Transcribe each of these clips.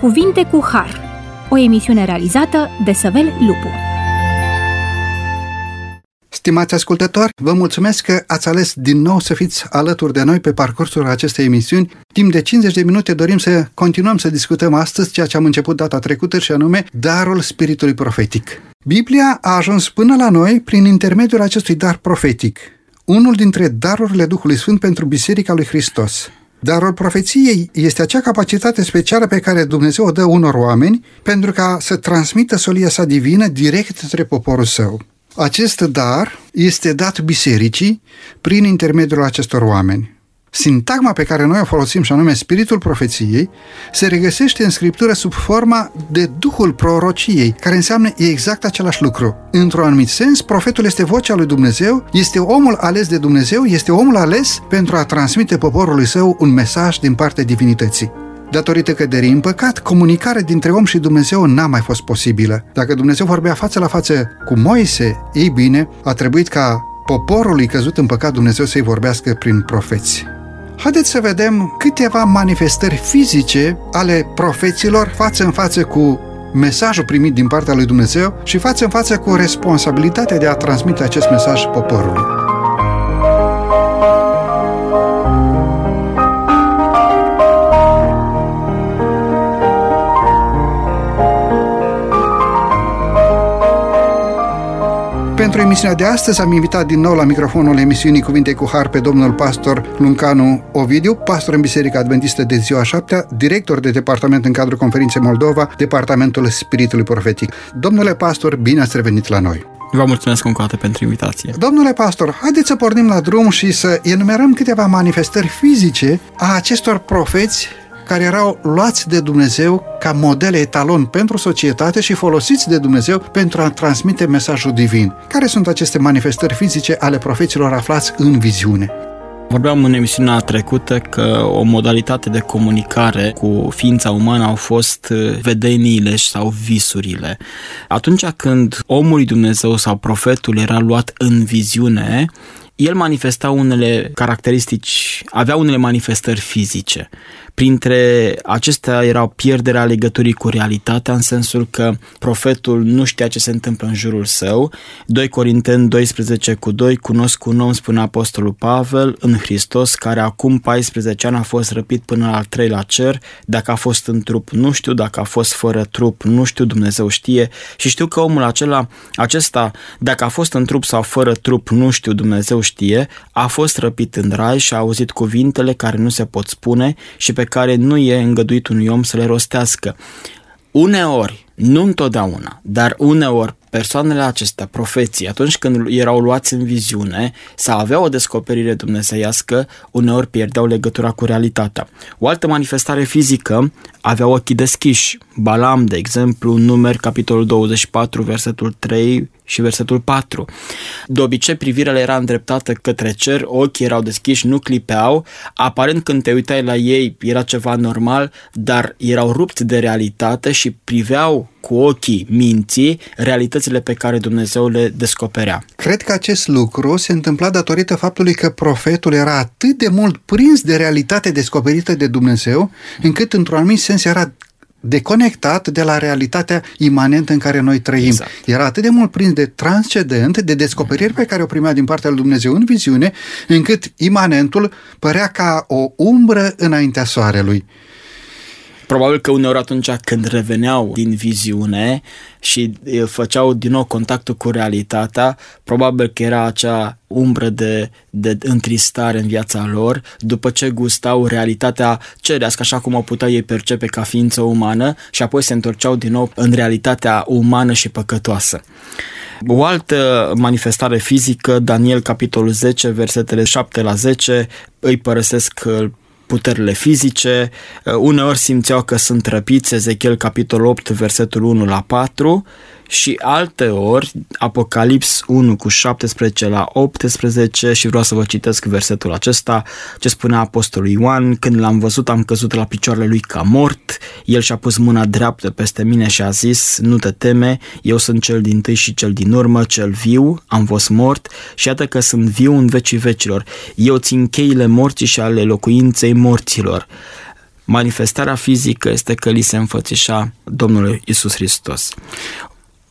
Cuvinte cu Har, o emisiune realizată de Săvel Lupu. Stimați ascultători, vă mulțumesc că ați ales din nou să fiți alături de noi pe parcursul acestei emisiuni. Timp de 50 de minute dorim să continuăm să discutăm astăzi ceea ce am început data trecută și anume darul spiritului profetic. Biblia a ajuns până la noi prin intermediul acestui dar profetic, unul dintre darurile Duhului Sfânt pentru Biserica lui Hristos. Darul profeției este acea capacitate specială pe care Dumnezeu o dă unor oameni pentru ca să transmită solia sa divină direct între poporul său. Acest dar este dat bisericii prin intermediul acestor oameni. Sintagma pe care noi o folosim, și anume spiritul profeției, se regăsește în Scriptură sub forma de duhul prorociei, care înseamnă exact același lucru. Într-un anumit sens, profetul este vocea lui Dumnezeu, este omul ales de Dumnezeu, este omul ales pentru a transmite poporului său un mesaj din partea divinității. Datorită căderii în păcat, comunicarea dintre om și Dumnezeu n-a mai fost posibilă. Dacă Dumnezeu vorbea față la față cu Moise, ei bine, a trebuit ca poporului căzut în păcat Dumnezeu să-i vorbească prin profeți. Haideți să vedem câteva manifestări fizice ale profeților față în față cu mesajul primit din partea lui Dumnezeu și față în față cu responsabilitatea de a transmite acest mesaj poporului. Pentru emisiunea de astăzi am invitat din nou la microfonul emisiunii Cuvinte cu Har pe domnul pastor Luncanu Ovidiu, pastor în Biserica Adventistă de Ziua Șaptea, director de departament în cadrul Conferinței Moldova, Departamentul Spiritului Profetic. Domnule pastor, bine ați revenit la noi! Vă mulțumesc încă o dată pentru invitație. Domnule pastor, haideți să pornim la drum și să enumerăm câteva manifestări fizice a acestor profeți care erau luați de Dumnezeu ca modele etalon pentru societate și folosiți de Dumnezeu pentru a transmite mesajul divin. Care sunt aceste manifestări fizice ale profeților aflați în viziune? Vorbeam în emisiunea trecută că o modalitate de comunicare cu ființa umană au fost vedeniile sau visurile. Atunci când omul lui Dumnezeu sau profetul era luat în viziune, el manifesta unele caracteristici, avea unele manifestări fizice. Printre acestea era pierderea legăturii cu realitatea, în sensul că profetul nu știa ce se întâmplă în jurul său. 2 Corinteni 12:2, cunosc un om, spune apostolul Pavel, în Hristos, care acum 14 ani a fost răpit până al treilea cer, dacă a fost în trup nu știu, dacă a fost fără trup nu știu, Dumnezeu știe. Și știu că omul acesta, dacă a fost în trup sau fără trup nu știu, Dumnezeu știe, a fost răpit în rai și a auzit cuvintele care nu se pot spune și pe care nu e îngăduit unui om să le rostească. Uneori, nu întotdeauna, dar uneori persoanele acestea, profeții, atunci când erau luați în viziune sau aveau o descoperire dumnezeiască, uneori pierdeau legătura cu realitatea. O altă manifestare fizică, aveau ochii deschiși. Balaam, de exemplu, Numeri, capitolul 24, versetul 3 și versetul 4. De obicei, privirea le era îndreptată către cer, ochii erau deschiși, nu clipeau, aparent când te uitai la ei era ceva normal, dar erau rupți de realitate și priveau cu ochii minții realitățile pe care Dumnezeu le descoperea. Cred că acest lucru se întâmpla datorită faptului că profetul era atât de mult prins de realitatea descoperită de Dumnezeu, încât într-un anumit sens era deconectat de la realitatea imanentă în care noi trăim. Exact. Era atât de mult prins de transcendent, de descoperiri pe care o primea din partea lui Dumnezeu în viziune, încât imanentul părea ca o umbră înaintea soarelui. Probabil că uneori atunci când reveneau din viziune și făceau din nou contactul cu realitatea, probabil că era acea umbră de întristare în viața lor, după ce gustau realitatea cerească, așa cum o puteau ei percepe ca ființă umană, și apoi se întorceau din nou în realitatea umană și păcătoasă. O altă manifestare fizică, Daniel capitolul 10, versetele 7-10, îi părăsesc puterile fizice, uneori simțeau că sunt răpiți, Ezechiel capitolul 8, versetul 1-4, și alte ori, Apocalips 1:17-18, și vreau să vă citesc versetul acesta, ce spune apostolul Ioan, când l-am văzut am căzut la picioarele lui ca mort, el și-a pus mâna dreaptă peste mine și a zis, nu te teme, eu sunt cel dintâi și cel din urmă, cel viu, am fost mort și iată că sunt viu în vecii vecilor, eu țin cheile morții și ale locuinței morților. manifestarea fizică este că li se înfățișa Domnului Iisus Hristos.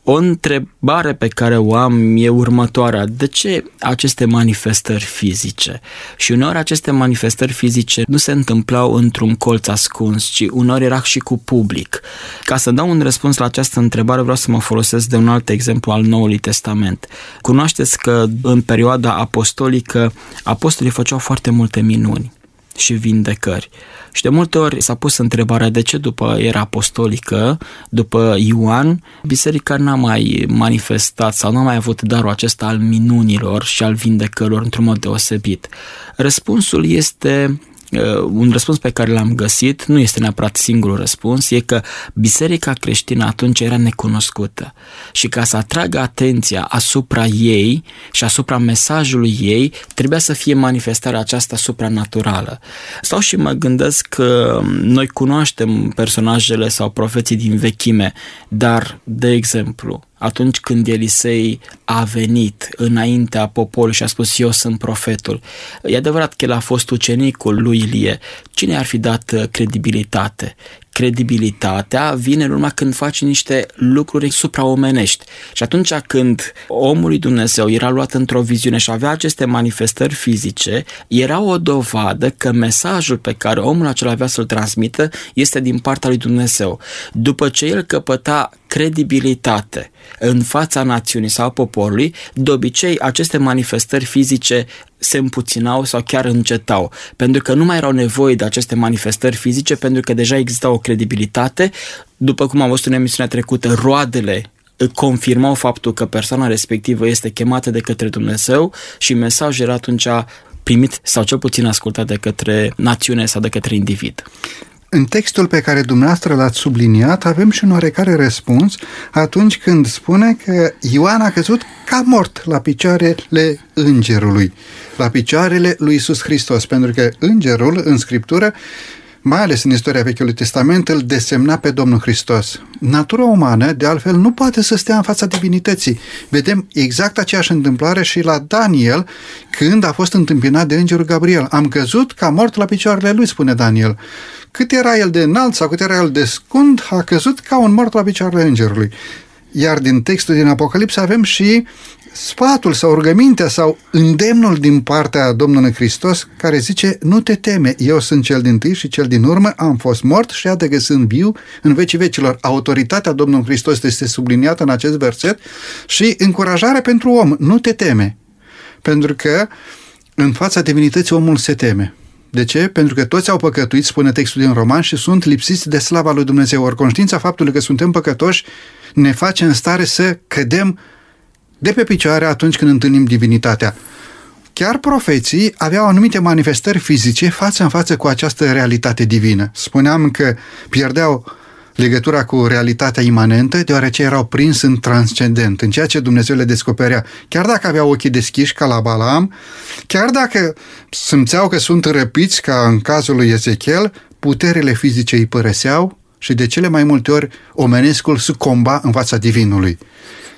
O întrebare pe care o am e următoarea: de ce aceste manifestări fizice? Și uneori aceste manifestări fizice nu se întâmplau într-un colț ascuns, ci uneori era și cu public. Ca să dau un răspuns la această întrebare, vreau să mă folosesc de un alt exemplu al Noului Testament. Cunoașteți că în perioada apostolică apostolii făceau foarte multe minuni și vindecări. Și de multe ori s-a pus întrebarea de ce după era apostolică, după Ioan, biserica n-a mai manifestat sau n-a mai avut darul acesta al minunilor și al vindecărilor într-un mod deosebit. Răspunsul este... un răspuns pe care l-am găsit, nu este neapărat singurul răspuns, e că biserica creștină atunci era necunoscută și ca să atragă atenția asupra ei și asupra mesajului ei, trebuia să fie manifestarea aceasta supranaturală. Stau și mă gândesc că noi cunoaștem personajele sau profeții din vechime, dar, de exemplu, atunci când Elisei a venit înaintea poporului și a spus eu sunt profetul, e adevărat că el a fost ucenicul lui Ilie, cine ar fi dat credibilitate? Credibilitatea vine în urma când faci niște lucruri supraomenești. Și atunci când omul lui Dumnezeu era luat într-o viziune și avea aceste manifestări fizice, era o dovadă că mesajul pe care omul acela avea să-l transmită este din partea lui Dumnezeu. După ce el căpăta credibilitate în fața națiunii sau poporului, de obicei aceste manifestări fizice se împuținau sau chiar încetau, pentru că nu mai erau nevoie de aceste manifestări fizice, pentru că deja exista o credibilitate. După cum am văzut în emisiunea trecută, roadele confirmau faptul că persoana respectivă este chemată de către Dumnezeu și mesajul era atunci primit sau cel puțin ascultat de către națiune sau de către individ. În textul pe care dumneavoastră l-ați subliniat avem și un oarecare răspuns atunci când spune că Ioan a căzut ca mort la picioarele îngerului, la picioarele lui Iisus Hristos, pentru că îngerul în Scriptură, mai ales în istoria Vechiului Testament, îl desemna pe Domnul Hristos. Natura umană, de altfel, nu poate să stea în fața divinității. Vedem exact aceeași întâmplare și la Daniel, când a fost întâmpinat de îngerul Gabriel. Am căzut ca mort la picioarele lui, spune Daniel. Cât era el de înalt sau cât era el de scund, a căzut ca un mort la picioarele îngerului. Iar din textul din Apocalipsa avem și sfatul sau rugămintea sau îndemnul din partea Domnului Hristos, care zice: nu te teme, eu sunt cel dintâi și cel din urmă, am fost mort și iată că sunt viu în vecii vecilor. Autoritatea Domnului Hristos este subliniată în acest verset și încurajarea pentru om: nu te teme, pentru că în fața divinității omul se teme. De ce? Pentru că toți au păcătuit, spune textul din Roman, și sunt lipsiți de slava lui Dumnezeu. Ori conștiința faptului că suntem păcătoși ne face în stare să cădem de pe picioare atunci când întâlnim divinitatea. Chiar profeții aveau anumite manifestări fizice față în față cu această realitate divină. Spuneam că pierdeau legătura cu realitatea imanentă, deoarece erau prins în transcendent, în ceea ce Dumnezeu le descoperea. Chiar dacă aveau ochii deschiși ca la Balaam, chiar dacă simțeau că sunt răpiți ca în cazul lui Ezechiel, puterile fizice îi părăseau și de cele mai multe ori omenescul sucomba în fața divinului.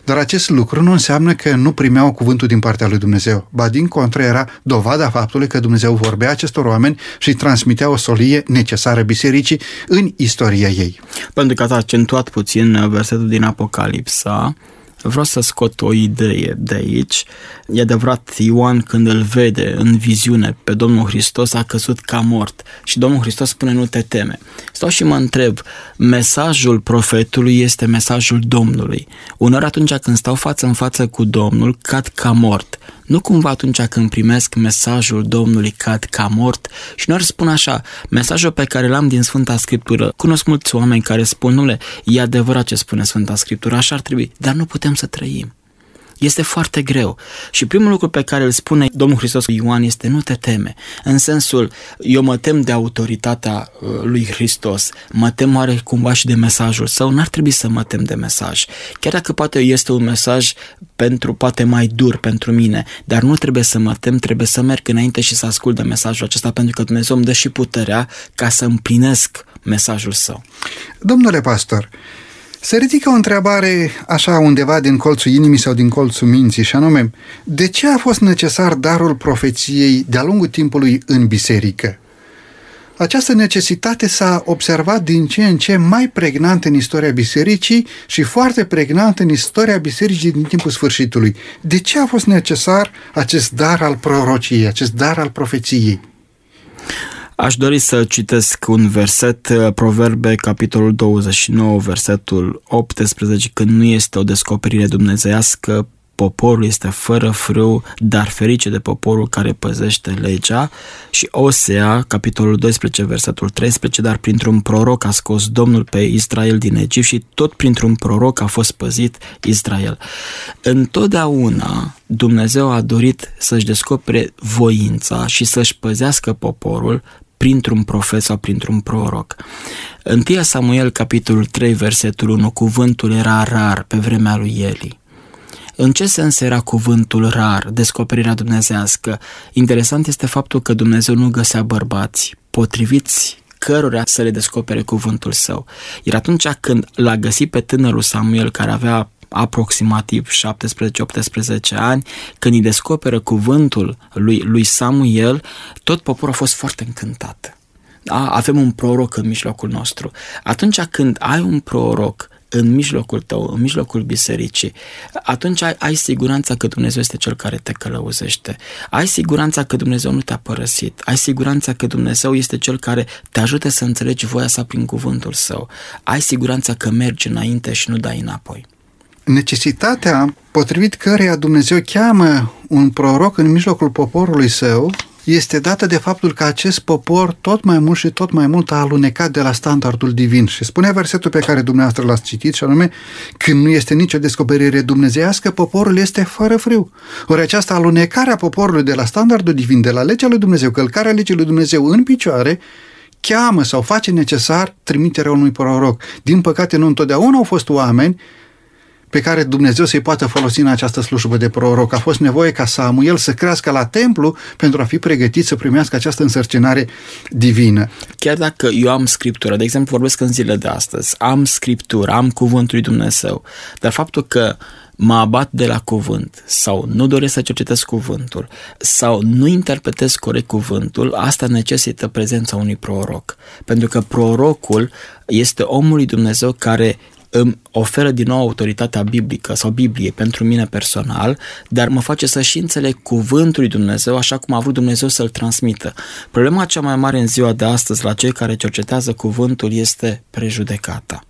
Dar acest lucru nu înseamnă că nu primeau cuvântul din partea lui Dumnezeu. Ba din contră, era dovada faptului că Dumnezeu vorbea acestor oameni și transmitea o solie necesară bisericii în istoria ei. Pentru că ați accentuat puțin versetul din Apocalipsa, vreau să scot o idee de aici. E adevărat, Ioan, când îl vede în viziune pe Domnul Hristos, a căzut ca mort și Domnul Hristos spune: nu te teme. Stau și mă întreb, mesajul profetului este mesajul Domnului. Uneori atunci când stau față în față cu Domnul, cad ca mort. Nu cumva atunci când primesc mesajul Domnului cad ca mort? Și uneori spun așa, mesajul pe care l-am din Sfânta Scriptură, cunosc mulți oameni care spun: nu, e adevărat ce spune Sfânta Scriptură, așa ar trebui, dar nu putem să trăim. Este foarte greu. Și primul lucru pe care îl spune Domnul Hristos Ioan este: nu te teme. În sensul, eu mă tem de autoritatea lui Hristos, mă tem oare cumva și de mesajul său, n-ar trebui să mă tem de mesaj. Chiar dacă poate este un mesaj pentru, poate mai dur pentru mine, dar nu trebuie să mă tem, trebuie să merg înainte și să ascult de mesajul acesta, pentru că Dumnezeu îmi dă și puterea ca să împlinesc mesajul său. Domnule pastor, se ridică o întrebare așa undeva din colțul inimii sau din colțul minții, și anume, de ce a fost necesar darul profeției de-a lungul timpului în biserică? Această necesitate s-a observat din ce în ce mai pregnant în istoria bisericii și foarte pregnant în istoria bisericii din timpul sfârșitului. De ce a fost necesar acest dar al prorociei, acest dar al profeției? Aș dori să citesc un verset, Proverbe, capitolul 29, versetul 18, când nu este o descoperire dumnezeiască, poporul este fără frâu, dar ferice de poporul care păzește legea. Și Osea, capitolul 12, versetul 13, dar printr-un proroc a scos Domnul pe Israel din Egipt și tot printr-un proroc a fost păzit Israel. Întotdeauna Dumnezeu a dorit să-și descopere voința și să-și păzească poporul printr-un profet sau printr-un proroc. 1 Samuel, capitolul 3, versetul 1, cuvântul era rar pe vremea lui Eli. În ce sens era cuvântul rar, descoperirea dumnezească? Interesant este faptul că Dumnezeu nu găsea bărbați potriviți cărora să le descopere cuvântul său. Iar atunci când l-a găsit pe tânărul Samuel, care avea aproximativ 17-18 ani, când îi descoperă cuvântul lui Samuel, tot poporul a fost foarte încântat. Da? Avem un proroc în mijlocul nostru. Atunci când ai un proroc în mijlocul tău, în mijlocul bisericii, atunci ai siguranța că Dumnezeu este Cel care te călăuzește. Ai siguranța că Dumnezeu nu te-a părăsit. Ai siguranța că Dumnezeu este Cel care te ajută să înțelegi voia sa prin cuvântul său. Ai siguranța că mergi înainte și nu dai înapoi. Necesitatea potrivit căreia Dumnezeu cheamă un proroc în mijlocul poporului său este dată de faptul că acest popor tot mai mult și tot mai mult a alunecat de la standardul divin. Și spune versetul pe care dumneavoastră l-ați citit, și anume, când nu este nicio descoperire dumnezeiască, poporul este fără frâu. Ori această alunecare a poporului de la standardul divin, de la legea lui Dumnezeu, călcarea legii lui Dumnezeu în picioare, cheamă sau face necesar trimiterea unui proroc. Din păcate, nu întotdeauna au fost oameni pe care Dumnezeu să-i poată folosi în această slujbă de proroc. A fost nevoie ca Samuel să crească la templu pentru a fi pregătit să primească această însărcinare divină. Chiar dacă eu am Scriptură, de exemplu vorbesc în zilele de astăzi, am Scriptură, am Cuvântul lui Dumnezeu, dar faptul că mă abat de la cuvânt sau nu doresc să cercetez cuvântul sau nu interpretez corect cuvântul, asta necesită prezența unui proroc. Pentru că prorocul este omul lui Dumnezeu care îmi oferă din nou autoritatea biblică sau Biblie pentru mine personal, dar mă face să și înțeleg cuvântul lui Dumnezeu așa cum a vrut Dumnezeu să-l transmită. Problema cea mai mare în ziua de astăzi la cei care cercetează cuvântul este prejudecata.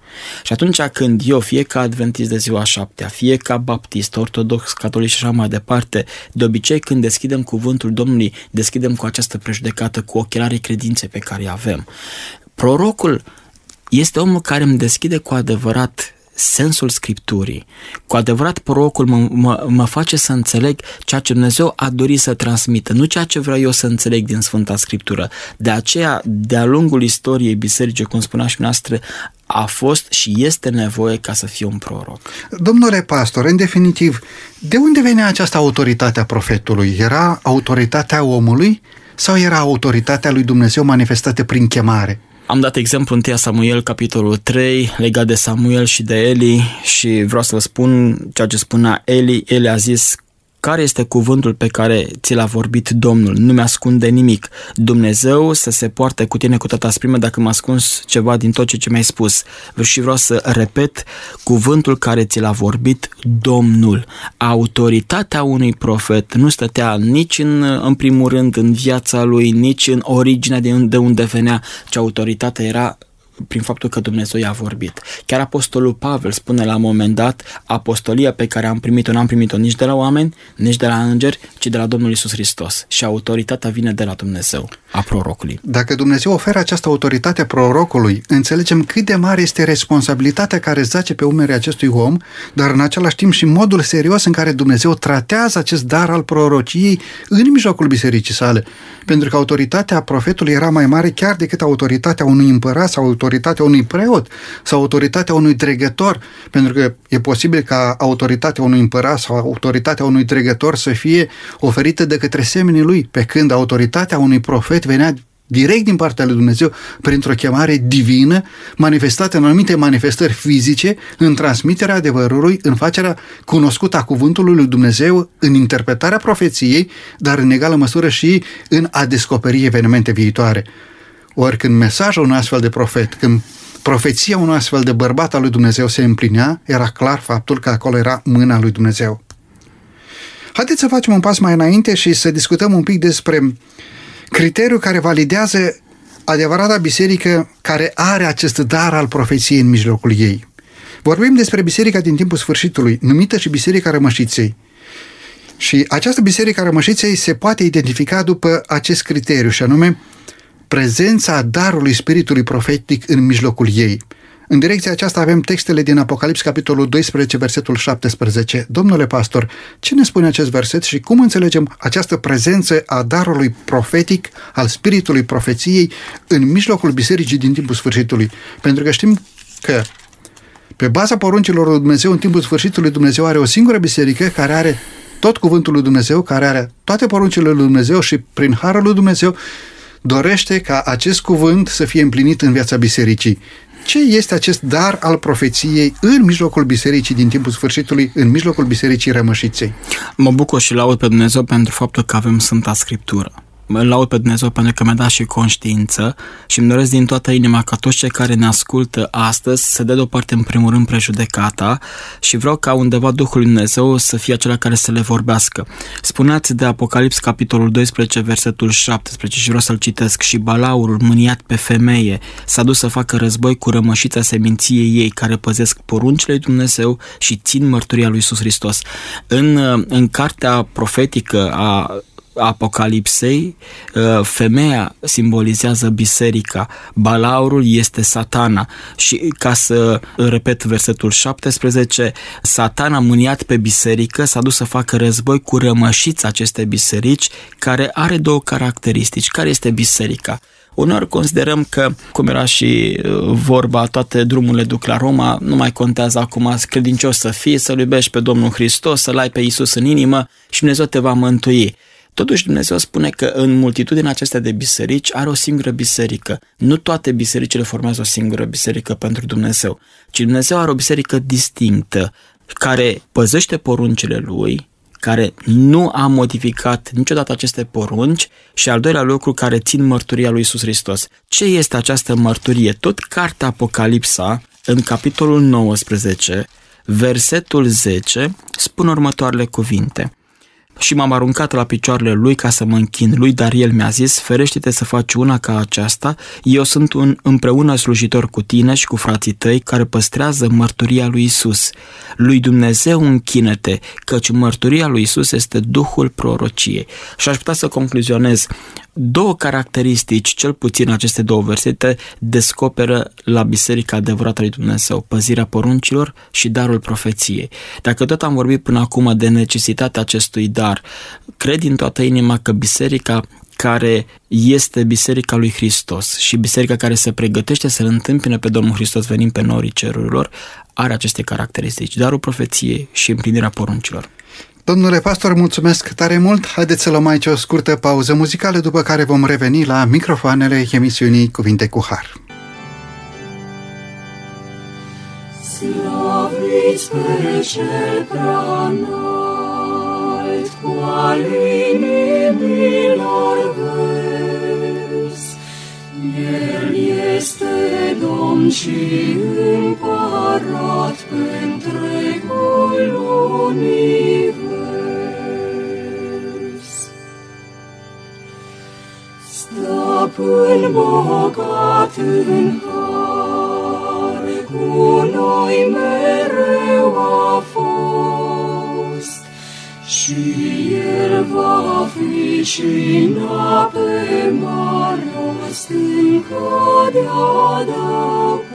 Și atunci când eu, fie ca adventist de ziua 7-a, fie ca baptist, ortodox, catolic și așa mai departe, de obicei când deschidem cuvântul Domnului, deschidem cu această prejudecată, cu ochelarii credinței pe care îi avem. Prorocul este omul care îmi deschide cu adevărat sensul Scripturii. Cu adevărat prorocul mă face să înțeleg ceea ce Dumnezeu a dorit să transmită, nu ceea ce vreau eu să înțeleg din Sfânta Scriptură. De aceea, de-a lungul istoriei bisericii, cum spunea și noastră, a fost și este nevoie ca să fie un proroc. Domnule pastor, în definitiv, de unde venea această autoritate a profetului? Era autoritatea omului sau era autoritatea lui Dumnezeu manifestată prin chemare? Am dat exemplu 1 Samuel, capitolul 3, legat de Samuel și de Eli, și vreau să vă spun ceea ce spunea Eli. Eli a zis: care este cuvântul pe care ți l-a vorbit Domnul? Nu mi-ascunde nimic. Dumnezeu să se poarte cu tine cu toată asprimea dacă m-a ascuns ceva din tot ce mi-ai spus. Și vreau să repet, cuvântul care ți l-a vorbit Domnul. Autoritatea unui profet nu stătea nici în primul rând în viața lui, nici în originea de unde venea, ci autoritatea era prin faptul că Dumnezeu i-a vorbit. Chiar apostolul Pavel spune la un moment dat: apostolia pe care am primit-o, n-am primit-o nici de la oameni, nici de la îngeri, ci de la Domnul Iisus Hristos. Și autoritatea vine de la Dumnezeu, a prorocului. Dacă Dumnezeu oferă această autoritate prorocului, înțelegem cât de mare este responsabilitatea care zace pe umerii acestui om, dar în același timp și modul serios în care Dumnezeu tratează acest dar al prorociei în mijlocul bisericii sale. Pentru că autoritatea profetului era mai mare chiar decât autoritatea unui împărat sau autoritatea unui preot sau autoritatea unui dregător, pentru că e posibil ca autoritatea unui împărat sau autoritatea unui dregător să fie oferită de către semenii lui, pe când autoritatea unui profet venea direct din partea lui Dumnezeu printr-o chemare divină, manifestată în anumite manifestări fizice, în transmiterea adevărului, în facerea cunoscută a cuvântului lui Dumnezeu, în interpretarea profeției, dar în egală măsură și în a descoperi evenimente viitoare. Ori când mesajul unui astfel de profet, când profeția unui astfel de bărbat al lui Dumnezeu se împlinea, era clar faptul că acolo era mâna lui Dumnezeu. Haideți să facem un pas mai înainte și să discutăm un pic despre criteriul care validează adevărata biserică care are acest dar al profeției în mijlocul ei. Vorbim despre biserica din timpul sfârșitului, numită și Biserica Rămășiței. Și această Biserica Rămășiței se poate identifica după acest criteriu, și anume prezența darului spiritului profetic în mijlocul ei. În direcția aceasta avem textele din Apocalips, capitolul 12, versetul 17. Domnule pastor, ce ne spune acest verset și cum înțelegem această prezență a darului profetic, al spiritului profeției, în mijlocul bisericii din timpul sfârșitului? Pentru că știm că pe baza poruncilor lui Dumnezeu, în timpul sfârșitului, Dumnezeu are o singură biserică care are tot cuvântul lui Dumnezeu, care are toate poruncile lui Dumnezeu și prin harul lui Dumnezeu dorește ca acest cuvânt să fie împlinit în viața bisericii. Ce este acest dar al profeției în mijlocul bisericii din timpul sfârșitului, în mijlocul bisericii Rămășiței? Mă bucur și laud pe Dumnezeu pentru faptul că avem Sfânta Scriptură. Mă laud pe Dumnezeu pentru că mi-a dat și conștiință și îmi doresc din toată inima ca toți cei care ne ascultă astăzi să dea deoparte în primul rând prejudecata și vreau ca undeva Duhul lui Dumnezeu să fie acela care să le vorbească. Spuneați de Apocalips, capitolul 12, versetul 17 și vreau să-l citesc. Și balaurul, mâniat pe femeie, s-a dus să facă război cu rămășița seminției ei, care păzesc poruncile lui Dumnezeu și țin mărturia lui Iisus Hristos. În cartea profetică a Apocalipsei, femeia simbolizează biserica, balaurul este satana și, ca să repet versetul 17, satana, mâniat pe biserică, s-a dus să facă război cu rămășița acestei biserici, care are două caracteristici. Care este biserica? Uneori considerăm că, cum era și vorba, toate drumurile duc la Roma, nu mai contează acum, credincios să fii, să-L iubești pe Domnul Hristos, să-L ai pe Iisus în inimă și Dumnezeu te va mântui. Totuși Dumnezeu spune că în multitudinea acestea de biserici are o singură biserică. Nu toate bisericile formează o singură biserică pentru Dumnezeu, ci Dumnezeu are o biserică distinctă, care păzește poruncile Lui, care nu a modificat niciodată aceste porunci și al doilea lucru, care țin mărturia lui Iisus Hristos. Ce este această mărturie? Tot cartea Apocalipsa, în capitolul 19, versetul 10, spun următoarele cuvinte. Și m-am aruncat la picioarele lui ca să mă închin lui, dar el mi-a zis, ferește-te să faci una ca aceasta, eu sunt un împreună slujitor cu tine și cu frații tăi care păstrează mărturia lui Iisus. Lui Dumnezeu închină-te, căci mărturia lui Iisus este Duhul prorociei. Și aș putea să concluzionez, două caracteristici, cel puțin aceste două versete, descoperă la biserica adevărată lui Dumnezeu, păzirea poruncilor și darul profeției. Dacă tot am vorbit până acum de necesitatea acestui dar, cred din toată inima că biserica care este biserica lui Hristos și biserica care se pregătește să-L întâmpine pe Domnul Hristos venind pe norii cerurilor, are aceste caracteristici, darul profeției și împlinirea poruncilor. Domnule pastor, mulțumesc tare mult! Haideți să luăm aici o scurtă pauză muzicală, după care vom reveni la microfoanele emisiunii Cuvinte cu Har. Slăviți pe Cel Preaînalt, cu al inimilor vezi, El este Domn și Împărat pe întregul univers. Stăpân bogat în har, cu noi mereu a fost, și El va fi și na pe marea stâncă de adăpost.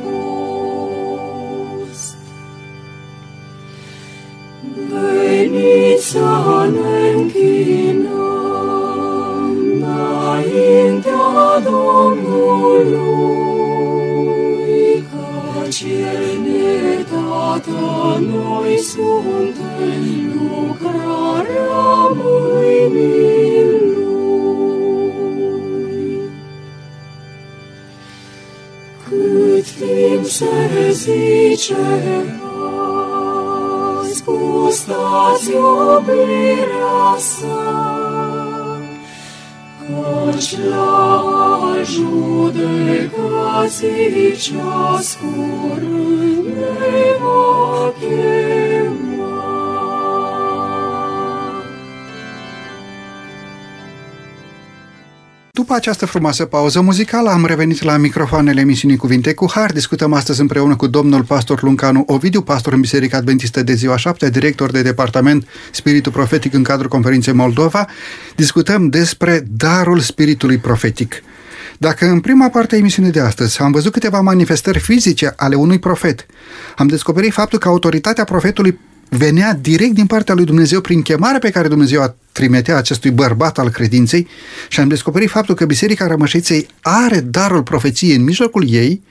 Veniți să ne închinăm înaintea Domnului, căci El ne tată, noi suntem lucrarea mâinii Lui. Cât timp se zice azi, gustați iubirea Sa, Marci la judecății ceascurând ne va chema. După această frumoasă pauză muzicală am revenit la microfoanele emisiunii Cuvinte cu Har. Discutăm astăzi împreună cu domnul pastor Luncanu Ovidiu, pastor în Biserica Adventistă de Ziua Șaptea, director de departament Spiritul Profetic în cadrul Conferinței Moldova. Discutăm despre darul spiritului profetic. Dacă în prima parte a emisiunii de astăzi am văzut câteva manifestări fizice ale unui profet, am descoperit faptul că autoritatea profetului venea direct din partea lui Dumnezeu prin chemarea pe care Dumnezeu a trimitea acestui bărbat al credinței, și am descoperit faptul că Biserica Rămășiței are darul profeției în mijlocul ei.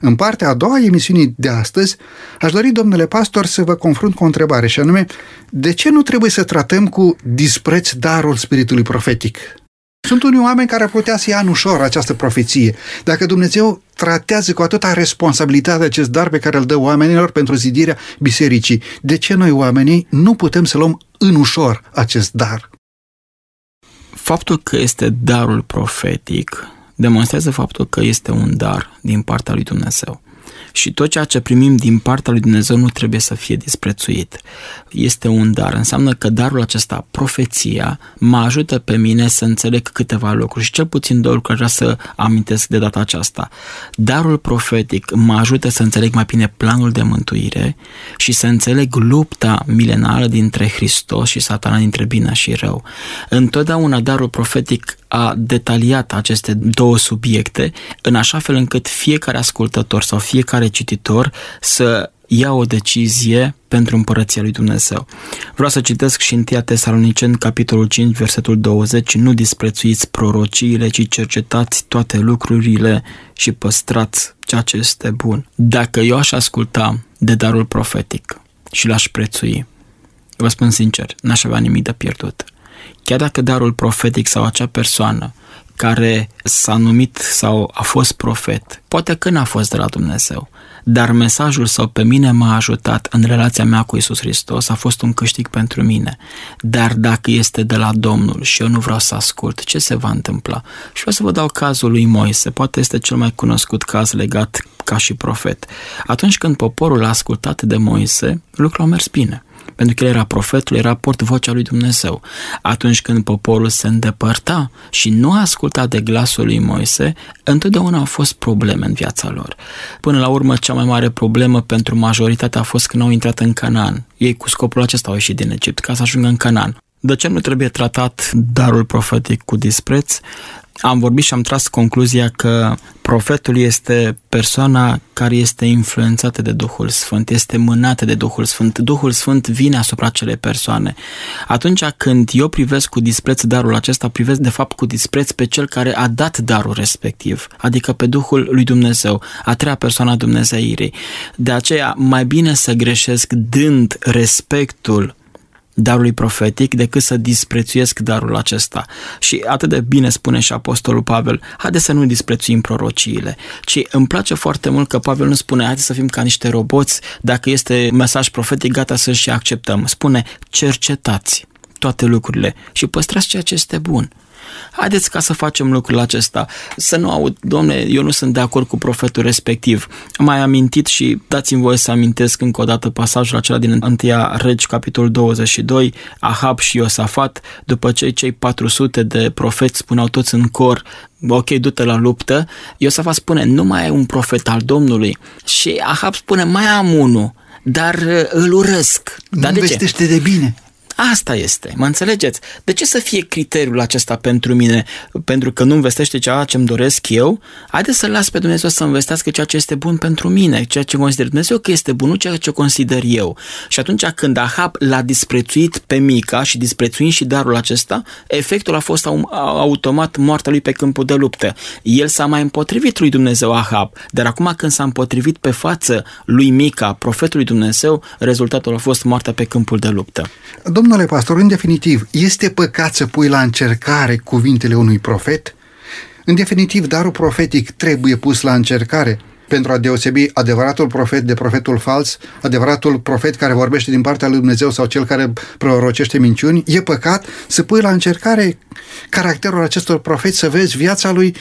În partea a doua emisiunii de astăzi aș dori, domnule pastor, să vă confrunt cu o întrebare, și anume, de ce nu trebuie să tratăm cu dispreț darul spiritului profetic? Sunt unii oameni care ar putea să ia în ușor această profeție. Dacă Dumnezeu tratează cu atâta responsabilitate acest dar pe care îl dă oamenilor pentru zidirea bisericii, de ce noi oamenii nu putem să luăm în ușor acest dar? Faptul că este darul profetic demonstrează faptul că este un dar din partea lui Dumnezeu. Și tot ceea ce primim din partea lui Dumnezeu nu trebuie să fie disprețuit. Este un dar. Înseamnă că darul acesta, profeția, mă ajută pe mine să înțeleg câteva lucruri. Și cel puțin două lucruri aș vrea să amintesc de data aceasta. Darul profetic mă ajută să înțeleg mai bine planul de mântuire și să înțeleg lupta milenară dintre Hristos și Satana, dintre bine și rău. Întotdeauna darul profetic a detaliat aceste două subiecte în așa fel încât fiecare ascultător sau fiecare cititor să ia o decizie pentru împărăția lui Dumnezeu. Vreau să citesc și 1 Tesaloniceni, capitolul 5, versetul 20, nu disprețuiți prorociile, ci cercetați toate lucrurile și păstrați ceea ce este bun. Dacă eu aș asculta de darul profetic și l-aș prețui, vă spun sincer, n-aș avea nimic de pierdut. Chiar dacă darul profetic sau acea persoană care s-a numit sau a fost profet, poate că n-a fost de la Dumnezeu, dar mesajul sau pe mine m-a ajutat în relația mea cu Iisus Hristos, a fost un câștig pentru mine. Dar dacă este de la Domnul și eu nu vreau să ascult, ce se va întâmpla? Și vreau să vă dau cazul lui Moise, poate este cel mai cunoscut caz legat ca și profet. Atunci când poporul a ascultat de Moise, lucrul a mers bine. Pentru că el era profetul, era portvocea lui Dumnezeu. Atunci când poporul se îndepărta și nu asculta de glasul lui Moise, întotdeauna au fost probleme în viața lor. Până la urmă, cea mai mare problemă pentru majoritatea a fost când au intrat în Canaan. Ei cu scopul acesta au ieșit din Egipt, ca să ajungă în Canaan. De ce nu trebuie tratat darul profetic cu dispreț? Am vorbit și am tras concluzia că profetul este persoana care este influențată de Duhul Sfânt, este mânată de Duhul Sfânt. Duhul Sfânt vine asupra acelei persoane. Atunci când eu privesc cu dispreț darul acesta, privesc de fapt cu dispreț pe cel care a dat darul respectiv, adică pe Duhul lui Dumnezeu, a treia persoană a Dumnezeirii. De aceea, mai bine să greșesc dând respectul darului profetic decât să disprețuiesc darul acesta. Și atât de bine spune și apostolul Pavel, haide să nu disprețuim prorociile, ci îmi place foarte mult că Pavel nu spune haide să fim ca niște roboți, dacă este mesaj profetic gata să-l și acceptăm. Spune cercetați toate lucrurile și păstrați ceea ce este bun. Haideți ca să facem lucrul acesta, să nu aud, domne, eu nu sunt de acord cu profetul respectiv. M-ai amintit și dați-mi voie să amintesc încă o dată pasajul acela din 1 Regi, capitolul 22, Ahab și Iosafat, după cei 400 de profeți spuneau toți în cor, ok, du-te la luptă, Iosafat spune, nu mai ai un profet al Domnului, și Ahab spune, mai am unul, dar îl urăsc. Dar nu vestește de bine. Asta este, mă înțelegeți? De ce să fie criteriul acesta pentru mine? Pentru că nu-mi vestește ceea ce-mi doresc eu? Haideți să-L las pe Dumnezeu să-mi vestească ceea ce este bun pentru mine, ceea ce consider Dumnezeu că este bun, nu ceea ce consider eu. Și atunci când Ahab l-a disprețuit pe Mica și disprețuind și darul acesta, efectul a fost automat moartea lui pe câmpul de luptă. El s-a mai împotrivit lui Dumnezeu Ahab, dar acum când s-a împotrivit pe față lui Mica, profetul lui Dumnezeu, rezultatul a fost moartea pe câmpul de luptă. Domnule pastor, în definitiv, este păcat să pui la încercare cuvintele unui profet? În definitiv, darul profetic trebuie pus la încercare? pentru a deosebi adevăratul profet de profetul fals, adevăratul profet care vorbește din partea lui Dumnezeu sau cel care prorocește minciuni, e păcat să pui la încercare caracterul acestor profeți, să vezi viața lui,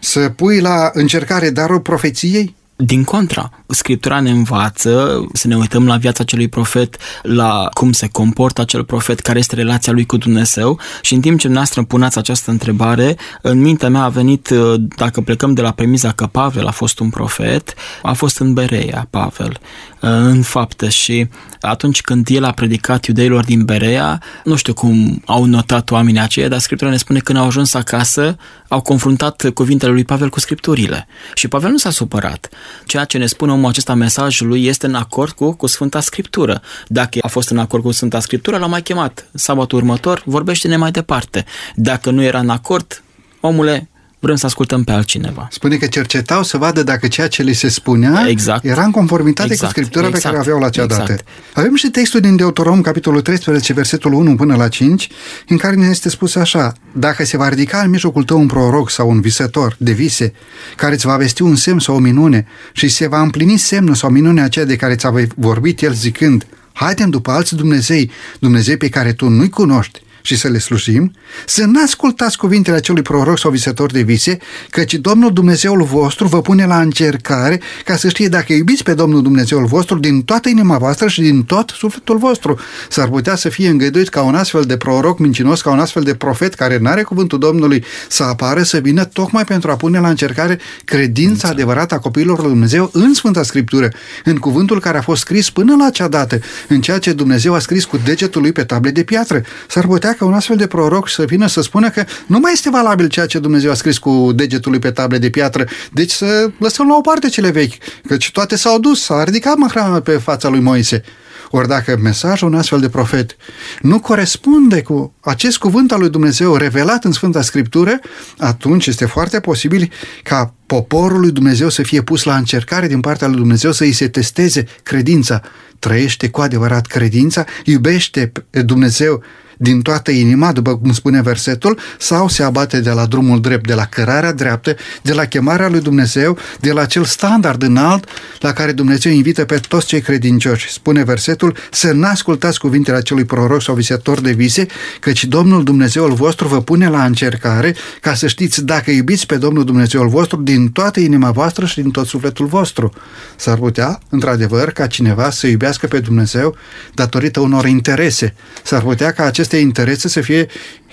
să pui la încercare darul profeției? Din contra, Scriptura ne învață să ne uităm la viața acelui profet, la cum se comportă acel profet, care este relația lui cu Dumnezeu, și în timp ce dumneavoastră îmi puneați această întrebare, în mintea mea a venit, dacă plecăm de la premisa că Pavel a fost un profet, a fost în Berea, Pavel, în Fapte, și atunci când el a predicat iudeilor din Berea, nu știu cum au notat oamenii aceia, dar Scriptura ne spune că când au ajuns acasă, au confruntat cuvintele lui Pavel cu Scripturile și Pavel nu s-a supărat. Ceea ce ne spune omul acesta, mesajul lui, este în acord cu Sfânta Scriptură. Dacă a fost în acord cu Sfânta Scriptură, l-a mai chemat. Sabatul următor, vorbește-ne mai departe. Dacă nu era în acord, omule, vrem să ascultăm pe altcineva. Spune că cercetau să vadă dacă ceea ce li se spunea era în conformitate cu Scriptura pe care aveau la acea dată. Avem și textul din Deuteronom, capitolul 13, versetul 1 până la 5, în care ne este spus așa: dacă se va ridica în mijlocul tău un proroc sau un visător de vise, care îți va vesti un semn sau o minune, și se va împlini semnul sau minunea aceea de care ți-a vorbit el zicând, haidem după alți Dumnezei, Dumnezei pe care tu nu-i cunoști, și să le slujim, să n-ascultați cuvintele acelui proroc sau visător de vise, căci Domnul Dumnezeul vostru vă pune la încercare ca să știe dacă iubiți pe Domnul Dumnezeul vostru din toată inima voastră și din tot sufletul vostru. S-ar putea să fie îngăduit ca un astfel de proroc mincinos, ca un astfel de profet care n-are cuvântul Domnului să apară, să vină tocmai pentru a pune la încercare credința adevărată a copiilor lui Dumnezeu în Sfânta Scriptură, în cuvântul care a fost scris până la acea dată, în ceea ce Dumnezeu a scris cu degetul lui pe table de piatră. S-ar putea că un astfel de proroc să vină să spună că nu mai este valabil ceea ce Dumnezeu a scris cu degetul lui pe table de piatră, deci să lăsăm la o parte cele vechi, căci toate s-au dus, s-a ridicat măhrama pe fața lui Moise. Ori dacă mesajul unui astfel de profet nu corespunde cu acest cuvânt al lui Dumnezeu revelat în Sfânta Scriptură, atunci este foarte posibil ca poporul lui Dumnezeu să fie pus la încercare din partea lui Dumnezeu, să îi se testeze credința. Trăiește cu adevărat credința? Iubește pe Dumnezeu din toată inima, după cum spune versetul, sau se abate de la drumul drept, de la cărarea dreaptă, de la chemarea lui Dumnezeu, de la acel standard înalt la care Dumnezeu invită pe toți cei credincioși. Spune versetul, să n-ascultați cuvintele acelui proroc sau visător de vise, căci Domnul Dumnezeul vostru vă pune la încercare ca să știți dacă iubiți pe Domnul Dumnezeul vostru din toată inima voastră și din tot sufletul vostru. S-ar putea, într-adevăr, ca cineva să iubească pe Dumnezeu datorită unor interese. S-ar putea ca aceste interese să fie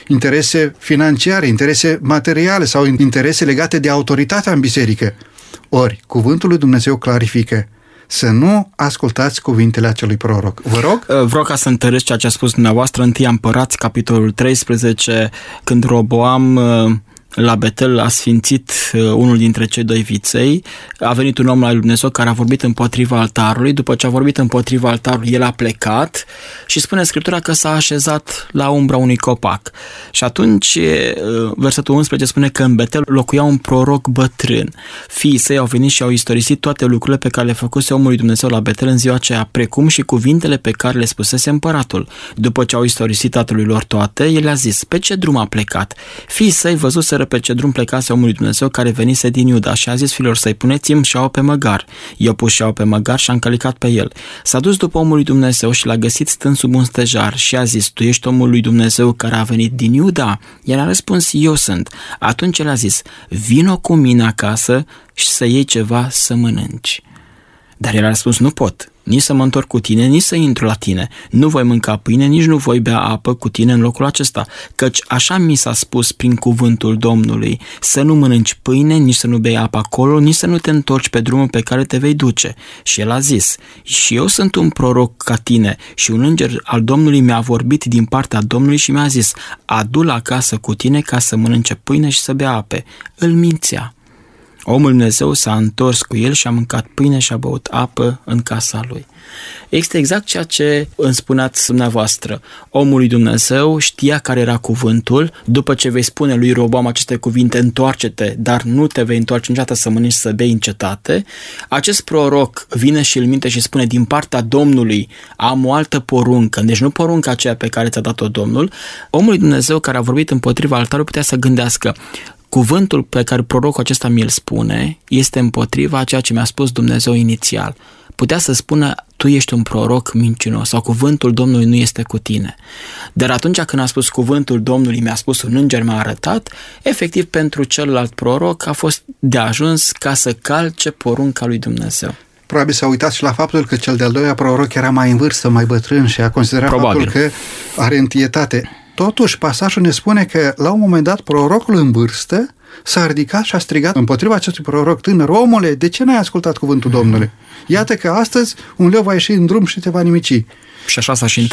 interese financiare, interese materiale sau interese legate de autoritatea în biserică. Ori, cuvântul lui Dumnezeu clarifică: să nu ascultați cuvintele acelui proroc. Vă rog? Vreau ca să întăresc ceea ce a spus dumneavoastră. Întâia Împărați, capitolul 13, când Roboam la Betel a sfințit unul dintre cei doi viței, a venit un om la lui Dumnezeu care a vorbit împotriva altarului. După ce a vorbit împotriva altarului, el a plecat și spune Scriptura că s-a așezat la umbra unui copac. Și atunci versetul 11 spune că în Betel locuia un proroc bătrân. Fiii săi au venit și au istorisit toate lucrurile pe care le făcuse omul lui Dumnezeu la Betel în ziua aceea, precum și cuvintele pe care le spusese împăratul. După ce au istorisit tatălui lor toate, el a zis: pe ce drum a plecat? Fiii săi văzuseră pe ce drum plecase omul lui Dumnezeu care venise din Iuda și a zis fiilor săi: puneți-mi șaua pe măgar. I-au pus șaua pe măgar și a încălicat pe el. S-a dus după omul lui Dumnezeu și l-a găsit stând sub un stejar și a zis: tu ești omul lui Dumnezeu care a venit din Iuda? El a răspuns: eu sunt. Atunci el a zis: vino cu mine acasă și să iei ceva să mănânci. Dar el a răspuns: nu pot, nici să mă întorc cu tine, nici să intru la tine. Nu voi mânca pâine, nici nu voi bea apă cu tine în locul acesta, căci așa mi s-a spus prin cuvântul Domnului: să nu mănânci pâine, nici să nu bei apă acolo, nici să nu te întorci pe drumul pe care te vei duce. Și el a zis: și eu sunt un proroc ca tine și un înger al Domnului mi-a vorbit din partea Domnului și mi-a zis: adu-l acasă cu tine ca să mănânce pâine și să bea ape. Îl mințea. Omul Dumnezeu s-a întors cu el și a mâncat pâine și a băut apă în casa lui. Este exact ceea ce îmi spuneați dumneavoastră. Omul lui Dumnezeu știa care era cuvântul. După ce vei spune lui Roboam aceste cuvinte: întoarce-te, dar nu te vei întoarce niciodată să mănânci, să bei în cetate, acest proroc vine și îl minte și spune: din partea Domnului am o altă poruncă, deci nu porunca aceea pe care ți-a dat-o Domnul. Omul lui Dumnezeu care a vorbit împotriva altarului putea să gândească: Cuvântul pe care prorocul acesta mi-l spune este împotriva a ceea ce mi-a spus Dumnezeu inițial. Putea să spună, tu ești un proroc mincinos sau cuvântul Domnului nu este cu tine. Dar atunci când a spus cuvântul Domnului, mi-a spus un înger, m-a arătat, efectiv pentru celălalt proroc a fost de ajuns ca să calce porunca lui Dumnezeu. Probabil s-a uitat și la faptul că cel de-al doilea proroc era mai în vârstă, mai bătrân și a considerat faptul că are întietate. Totuși, pasajul ne spune că la un moment dat prorocul în vârstă s-a ridicat și a strigat împotriva acestui proroc tânăr: omule, de ce n-ai ascultat cuvântul Domnului? Iată că astăzi un leu va ieși în drum și te va nimici. Și așa s-a și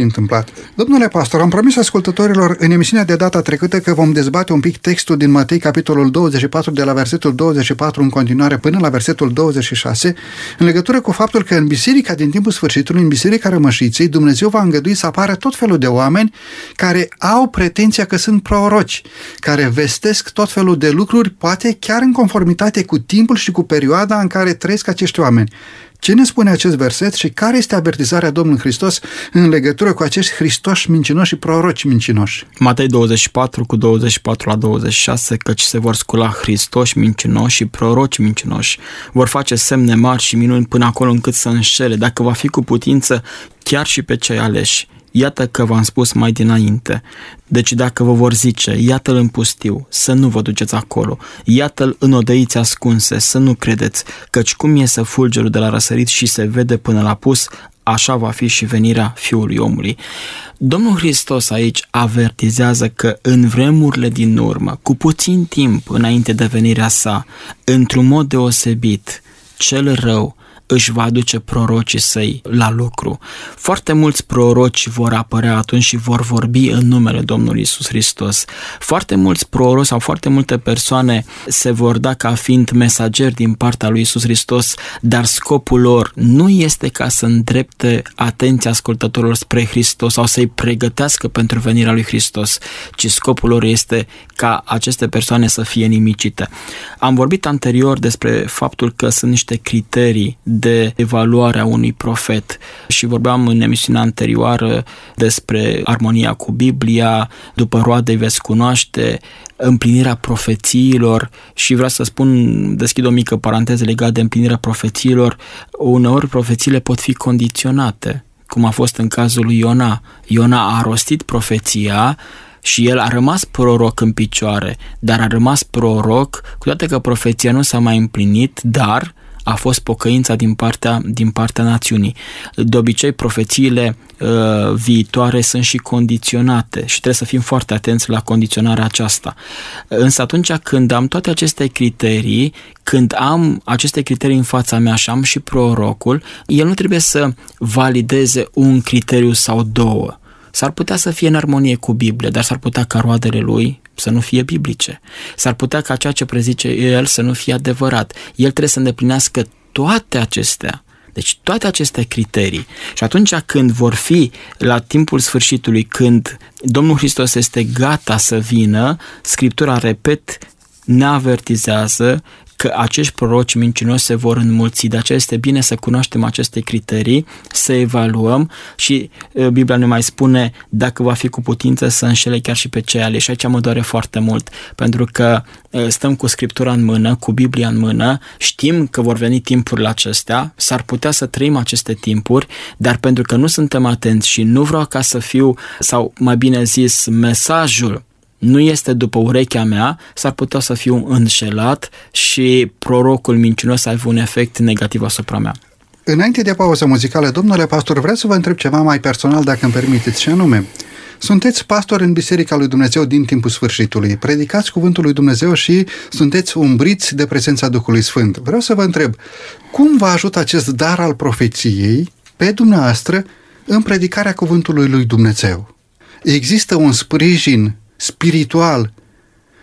întâmplat. Domnule pastor, am promis ascultătorilor în emisiunea de data trecută că vom dezbate un pic textul din Matei, capitolul 24, de la versetul 24 în continuare până la versetul 26, în legătură cu faptul că în biserica din timpul sfârșitului, în biserica Rămășiței, Dumnezeu va îngădui să apară tot felul de oameni care au pretenția că sunt proroci, care vestesc tot felul de lucruri, poate chiar în conformitate cu timpul și cu perioada în care trăiesc acești oameni. Ce ne spune acest verset și care este avertizarea Domnului Hristos în legătură cu acești hristoși mincinoși și proroci mincinoși? Matei 24 cu 24 la 26, căci se vor scula hristoși mincinoși și proroci mincinoși. Vor face semne mari și minuni până acolo încât să înșele, dacă va fi cu putință, chiar și pe cei aleși. Iată că v-am spus mai dinainte. Deci dacă vă vor zice, iată-l în pustiu, să nu vă duceți acolo, iată-l în odăițe ascunse, să nu credeți, căci cum iese fulgerul de la răsărit și se vede până la apus, așa va fi și venirea Fiului Omului. Domnul Hristos aici avertizează că în vremurile din urmă, cu puțin timp înainte de venirea sa, într-un mod deosebit, cel rău își va aduce prorocii săi la lucru. Foarte mulți proroci vor apărea atunci și vor vorbi în numele Domnului Iisus Hristos. Foarte mulți proroci sau foarte multe persoane se vor da ca fiind mesageri din partea lui Iisus Hristos, dar scopul lor nu este ca să îndrepte atenția ascultătorilor spre Hristos sau să-i pregătească pentru venirea lui Hristos, ci scopul lor este ca aceste persoane să fie nimicite. Am vorbit anterior despre faptul că sunt niște criterii de evaluarea unui profet și vorbeam în emisiunea anterioară despre armonia cu Biblia, după roade veți cunoaște, împlinirea profețiilor și vreau să spun, deschid o mică paranteză legată de împlinirea profețiilor, uneori profețiile pot fi condiționate, cum a fost în cazul lui Iona. Iona a rostit profeția și el a rămas proroc în picioare, dar a rămas proroc, cu toate că profeția nu s-a mai împlinit, dar a fost pocăința din partea națiunii. De obicei, profețiile viitoare sunt și condiționate și trebuie să fim foarte atenți la condiționarea aceasta. Însă atunci când am toate aceste criterii, când am aceste criterii în fața mea și am și prorocul, el nu trebuie să valideze un criteriu sau două. S-ar putea să fie în armonie cu Biblia, dar s-ar putea ca roadele lui să nu fie biblice. S-ar putea ca ceea ce prezice el să nu fie adevărat. El trebuie să îndeplinească toate acestea. Deci toate aceste criterii. Și atunci când vor fi la timpul sfârșitului, când Domnul Hristos este gata să vină, Scriptura, repet, ne avertizează că acești proroci mincinoși se vor înmulți. De aceea este bine să cunoaștem aceste criterii, să evaluăm și Biblia ne mai spune, dacă va fi cu putință să înșele chiar și pe cei aleși. Și aici mă doare foarte mult, pentru că stăm cu Scriptura în mână, cu Biblia în mână, știm că vor veni timpurile acestea, s-ar putea să trăim aceste timpuri, dar pentru că nu suntem atenți și nu vreau ca să fiu, sau mai bine zis, mesajul nu este după urechea mea, s-ar putea să fiu înșelat și prorocul mincinos să aibă un efect negativ asupra mea. Înainte de pauza muzicală, domnule pastor, vreau să vă întreb ceva mai personal, dacă îmi permiteți, și anume, sunteți pastor în Biserica lui Dumnezeu din timpul sfârșitului, predicați cuvântul lui Dumnezeu și sunteți umbriți de prezența Duhului Sfânt. Vreau să vă întreb, cum vă ajută acest dar al profeției pe dumneavoastră în predicarea cuvântului lui Dumnezeu? Există un sprijin spiritual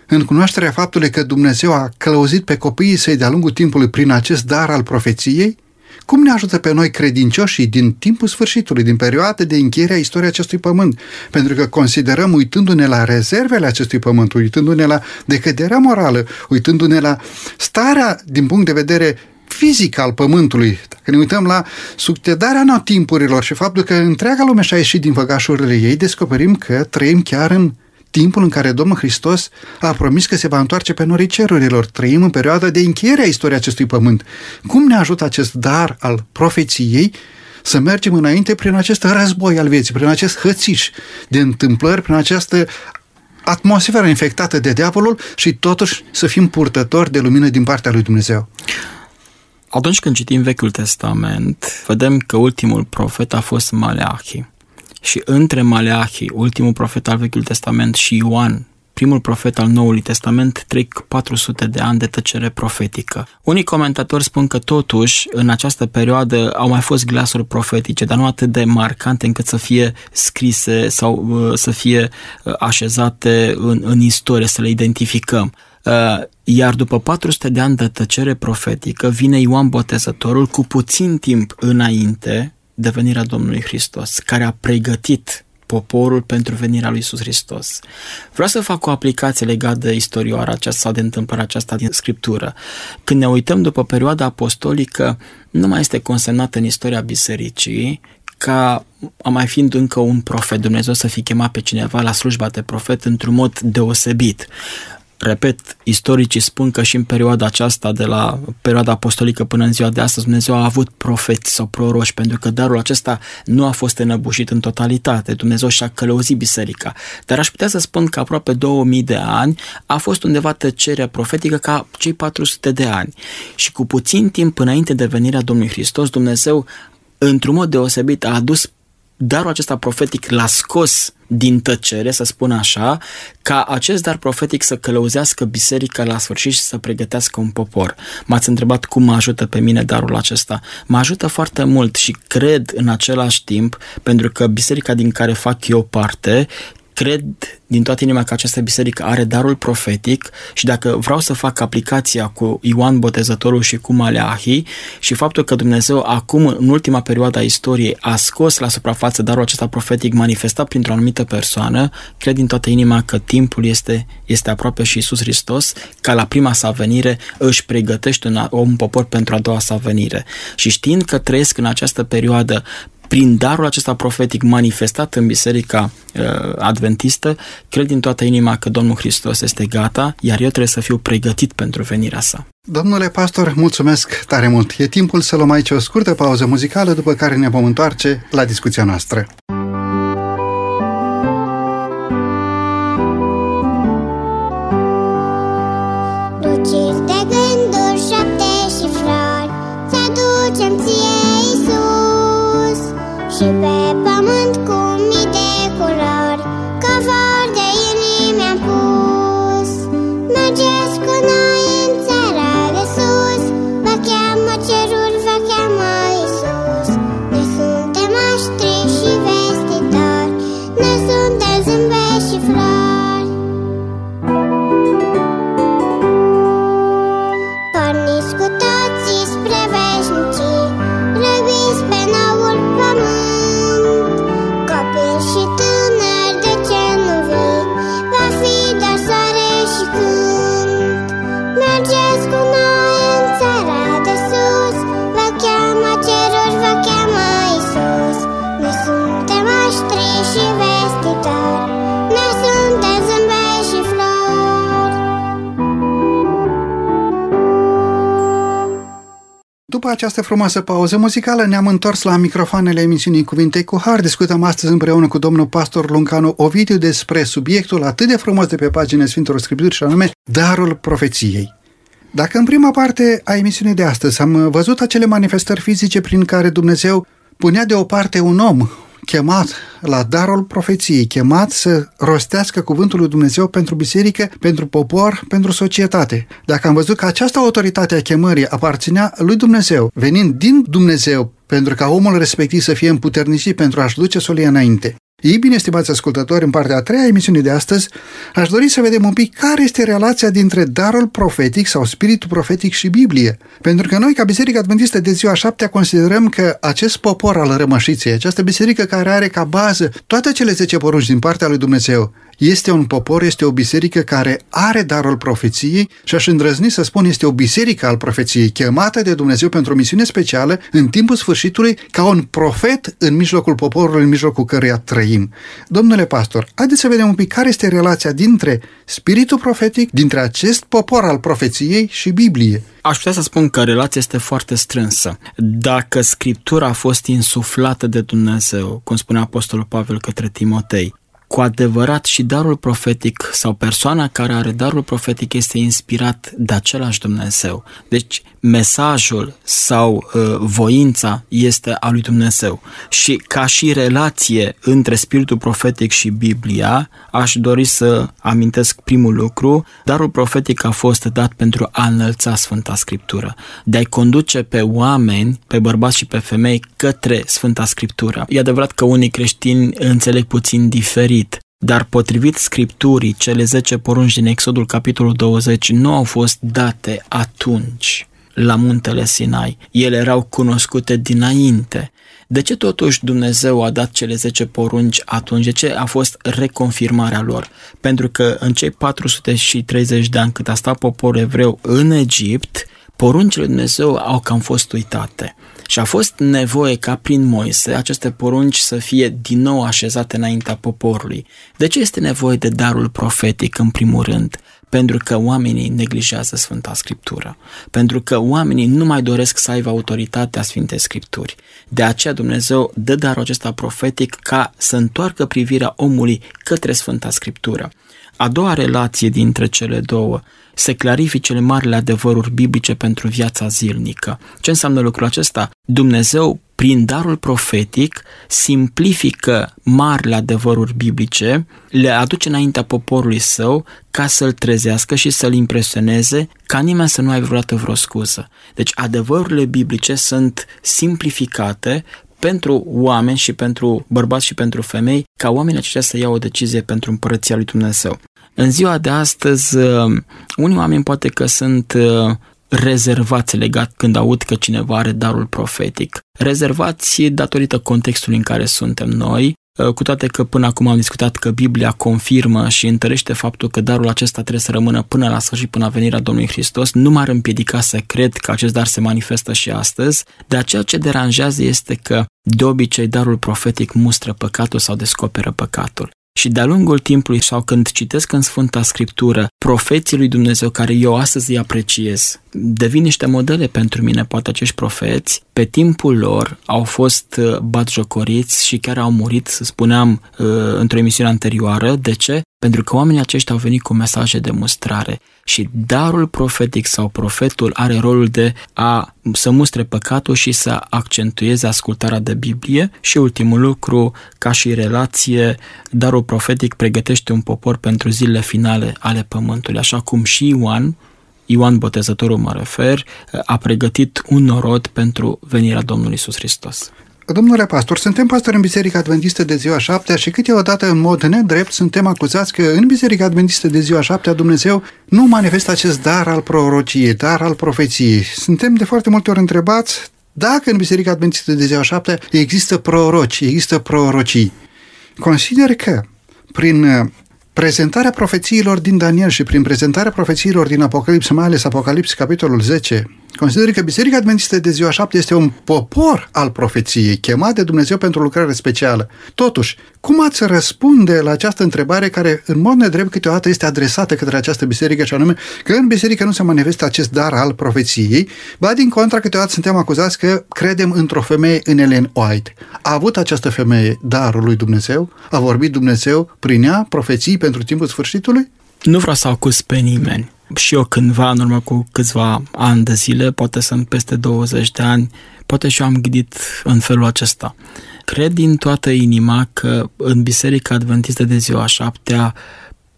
în cunoașterea faptului că Dumnezeu a călăuzit pe copiii săi de-a lungul timpului prin acest dar al profeției? Cum ne ajută pe noi credincioșii din timpul sfârșitului, din perioada de încheiere a istoriei acestui pământ? Pentru că considerăm, uitându-ne la rezervele acestui pământ, uitându-ne la decăderea morală, uitându-ne la starea din punct de vedere fizic al pământului, dacă ne uităm la succedarea anotimpurilor și faptul că întreaga lume și-a ieșit din făgașurile ei, descoperim că trăim chiar în timpul în care Domnul Hristos a promis că se va întoarce pe norii cerurilor. Trăim în perioada de încheiere a istoriei acestui pământ. Cum ne ajută acest dar al profeției să mergem înainte prin acest război al vieții, prin acest hățiș de întâmplări, prin această atmosferă infectată de diavolul și totuși să fim purtători de lumină din partea lui Dumnezeu? Atunci când citim Vechiul Testament, vedem că ultimul profet a fost Maleahi. Și între Maleahi, ultimul profet al Vechiului Testament, și Ioan, primul profet al Noului Testament, trec 400 de ani de tăcere profetică. Unii comentatori spun că totuși în această perioadă au mai fost glasuri profetice, dar nu atât de marcante încât să fie scrise sau să fie așezate în istorie, să le identificăm. Iar după 400 de ani de tăcere profetică vine Ioan Botezătorul cu puțin timp înainte de venirea Domnului Hristos, care a pregătit poporul pentru venirea lui Iisus Hristos. Vreau să fac o aplicație legată de istorioara aceasta, de întâmplarea aceasta din Scriptură. Când ne uităm după perioada apostolică, nu mai este consemnată în istoria bisericii ca a mai fiind încă un profet, Dumnezeu să fi chemat pe cineva la slujba de profet într-un mod deosebit. Repet, istoricii spun că și în perioada aceasta, de la perioada apostolică până în ziua de astăzi, Dumnezeu a avut profeți sau proroși, pentru că darul acesta nu a fost înăbușit în totalitate. Dumnezeu și-a călăuzit biserica. Dar aș putea să spun că aproape 2000 de ani a fost undeva tăcerea profetică ca cei 400 de ani. Și cu puțin timp înainte de venirea Domnului Hristos, Dumnezeu, într-un mod deosebit, a adus darul acesta profetic, l-a scos din tăcere, să spun așa, ca acest dar profetic să călăuzească biserica la sfârșit și să pregătească un popor. M-ați întrebat cum mă ajută pe mine darul acesta. Mă ajută foarte mult și cred în același timp, pentru că biserica din care fac eu parte, cred din toată inima că această biserică are darul profetic și dacă vreau să fac aplicația cu Ioan Botezătorul și cu Maleahi și faptul că Dumnezeu acum, în ultima perioadă a istoriei, a scos la suprafață darul acesta profetic manifestat printr-o anumită persoană, cred din toată inima că timpul este aproape și Iisus Hristos, ca la prima sa venire își pregătește un popor pentru a doua sa venire. Și știind că trăiesc în această perioadă prin darul acesta profetic manifestat în biserica adventistă, cred din toată inima că Domnul Hristos este gata, iar eu trebuie să fiu pregătit pentru venirea sa. Domnule pastor, mulțumesc tare mult! E timpul să luăm aici o scurtă pauză muzicală, după care ne vom întoarce la discuția noastră. Și pe pământ cu mii de culori, covor de inimi am pus. Mergeți cu noi în țara de sus, vă cheamă cerul, vă cheamă Iisus. Noi suntem aștri și vestitori, noi suntem zâmbe și flori. Porniți cu toții spre veșnicii, răbiți pe noul pământ. Și tânăr, de ce nu vii? Va fi doar soare și cânt. Mergeți cu noi în țara de sus, vă cheamă cerul, vă cheamă Iisus. Noi suntem aștri și vestitori, noi suntem zâmbe și flori. După această frumoasă pauză muzicală ne-am întors la microfoanele emisiunii Cuvinte cu Har. Discutăm astăzi împreună cu domnul pastor Luncanu Ovidiu despre subiectul atât de frumos de pe pagina Sfintelor Scripturi și anume darul profeției. Dacă în prima parte a emisiunii de astăzi am văzut acele manifestări fizice prin care Dumnezeu punea deoparte un om chemat la darul profeției, chemat să rostească cuvântul lui Dumnezeu pentru biserică, pentru popor, pentru societate. Dacă am văzut că această autoritate a chemării aparținea lui Dumnezeu, venind din Dumnezeu pentru ca omul respectiv să fie împuternicit pentru a-și duce solia înainte. Ei bine, stimați ascultători, în partea a treia a emisiunii de astăzi, aș dori să vedem un pic care este relația dintre darul profetic sau spiritul profetic și Biblie. Pentru că noi, ca Biserica Adventistă de Ziua Șaptea, considerăm că acest popor al rămășiței, această biserică care are ca bază toate cele 10 porunci din partea lui Dumnezeu, este un popor, este o biserică care are darul profeției și aș îndrăzni să spun este o biserică al profeției, chemată de Dumnezeu pentru o misiune specială în timpul sfârșitului, ca un profet în mijlocul poporului, în mijlocul căruia trăim. Domnule pastor, haideți să vedem un pic care este relația dintre spiritul profetic, dintre acest popor al profeției și Biblie. Aș putea să spun că relația este foarte strânsă. Dacă Scriptura a fost insuflată de Dumnezeu, cum spunea Apostolul Pavel către Timotei, cu adevărat și darul profetic sau persoana care are darul profetic este inspirat de același Dumnezeu. Deci mesajul sau voința este a lui Dumnezeu. Și ca și relație între spiritul profetic și Biblia, aș dori să amintesc primul lucru. Darul profetic a fost dat pentru a înălța Sfânta Scriptură, de a-i conduce pe oameni, pe bărbați și pe femei, către Sfânta Scriptură. E adevărat că unii creștini înțeleg puțin diferit, dar potrivit Scripturii, cele 10 porunci din Exodul capitolul 20 nu au fost date atunci la muntele Sinai. Ele erau cunoscute dinainte. De ce totuși Dumnezeu a dat cele 10 porunci atunci? De ce a fost reconfirmarea lor? Pentru că în cei 430 de ani cât a stat poporul evreu în Egipt, poruncile lui Dumnezeu au cam fost uitate. Și a fost nevoie ca prin Moise aceste porunci să fie din nou așezate înaintea poporului. De ce este nevoie de darul profetic în primul rând? Pentru că oamenii neglijează Sfânta Scriptură. Pentru că oamenii nu mai doresc să aibă autoritatea Sfintei Scripturi. De aceea Dumnezeu dă darul acesta profetic ca să întoarcă privirea omului către Sfânta Scriptură. A doua relație dintre cele două, se clarifică cele marile adevăruri biblice pentru viața zilnică. Ce înseamnă lucrul acesta? Dumnezeu, prin darul profetic, simplifică marile adevăruri biblice, le aduce înaintea poporului său ca să-l trezească și să-l impresioneze, ca nimeni să nu aibă vreodată vreo scuză. Deci adevărurile biblice sunt simplificate pentru oameni și pentru bărbați și pentru femei, ca oamenii aceștia să iau o decizie pentru împărăția lui Dumnezeu. În ziua de astăzi, unii oameni poate că sunt rezervați legat când aud că cineva are darul profetic. Rezervați datorită contextului în care suntem noi, cu toate că până acum am discutat că Biblia confirmă și întărește faptul că darul acesta trebuie să rămână până la sfârșit, până la venirea Domnului Hristos, nu m-ar împiedica să cred că acest dar se manifestă și astăzi, dar ceea ce deranjează este că de obicei darul profetic mustră păcatul sau descoperă păcatul. Și de-a lungul timpului sau când citesc în Sfânta Scriptură profeții lui Dumnezeu care eu astăzi îi apreciez, devin niște modele pentru mine, poate acești profeți, pe timpul lor au fost batjocoriți și chiar au murit, să spuneam într-o emisiune anterioară. De ce? Pentru că oamenii aceștia au venit cu mesaje de mustrare și darul profetic sau profetul are rolul de a să mustre păcatul și să accentueze ascultarea de Biblie. Și ultimul lucru, ca și relație, darul profetic pregătește un popor pentru zilele finale ale pământului, așa cum și Ioan Botezătorul, mă refer, a pregătit un norod pentru venirea Domnului Iisus Hristos. Domnule pastor, suntem pastori în Biserica Adventistă de ziua 7-a și câteodată în mod nedrept suntem acuzați că în Biserica Adventistă de ziua 7-a Dumnezeu nu manifestă acest dar al prorociei, dar al profeției. Suntem de foarte multe ori întrebați dacă în Biserica Adventistă de ziua 7-a există proroci, există prorocii. Consider că prin prezentarea profețiilor din Daniel și prin prezentarea profețiilor din Apocalipsă, mai ales Apocalipsă, capitolul 10, consider că Biserica Adventistă de ziua 7 este un popor al profeției, chemat de Dumnezeu pentru lucrare specială. Totuși, cum ați răspunde la această întrebare care, în mod nedrept, câteodată este adresată către această biserică, și anume că în biserică nu se manifestă acest dar al profeției, ba din contra, câteodată suntem acuzați că credem într-o femeie, în Ellen White. A avut această femeie darul lui Dumnezeu? A vorbit Dumnezeu prin ea profeții pentru timpul sfârșitului? Nu vreau să acuz pe nimeni. Și eu cândva, în urmă cu câțiva ani de zile, poate sunt peste 20 de ani, poate și eu am gândit în felul acesta. Cred din toată inima că în Biserica Adventistă de ziua 7-a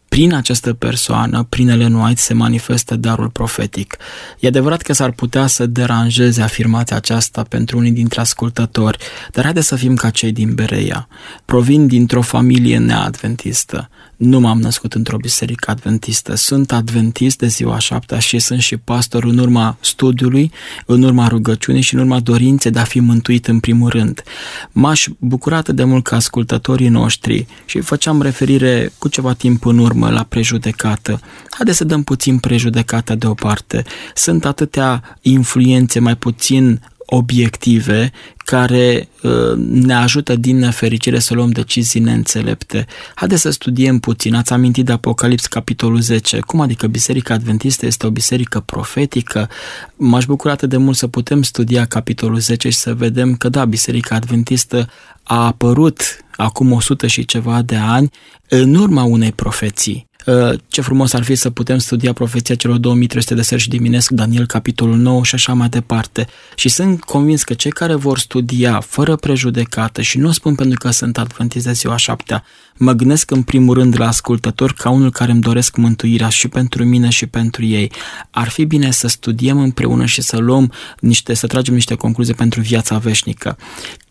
prin această persoană, prin Ellen White, se manifestă darul profetic. E adevărat că s-ar putea să deranjeze afirmația aceasta pentru unii dintre ascultători, dar haideți să fim ca cei din Bereia. Provin dintr-o familie neadventistă. Nu m-am născut într-o biserică adventistă. Sunt adventist de ziua șaptea și sunt și pastor în urma studiului, în urma rugăciunii și în urma dorinței de a fi mântuit în primul rând. M-aș bucura atât de mult ca ascultătorii noștri, și făceam referire cu ceva timp în urmă la prejudecată. Haideți să dăm puțin prejudecata deoparte. Sunt atâtea influențe mai puțin obiective care ne ajută din nefericire să luăm decizii neînțelepte. Haideți să studiem puțin. Ați amintit de Apocalips, capitolul 10. Cum adică Biserica Adventistă este o biserică profetică? M-aș bucura atât de mult să putem studia capitolul 10 și să vedem că, da, Biserica Adventistă a apărut acum 100 și ceva de ani în urma unei profeții. Ce frumos ar fi să putem studia profeția celor 2300 de seri și dimineți, Daniel capitolul 9 și așa mai departe. Și sunt convins că cei care vor studia fără prejudecată, și nu spun pentru că sunt adventist de ziua șaptea, mă gândesc în primul rând la ascultători ca unul care îmi doresc mântuirea și pentru mine și pentru ei. Ar fi bine să studiem împreună și să luăm să tragem niște concluzii pentru viața veșnică.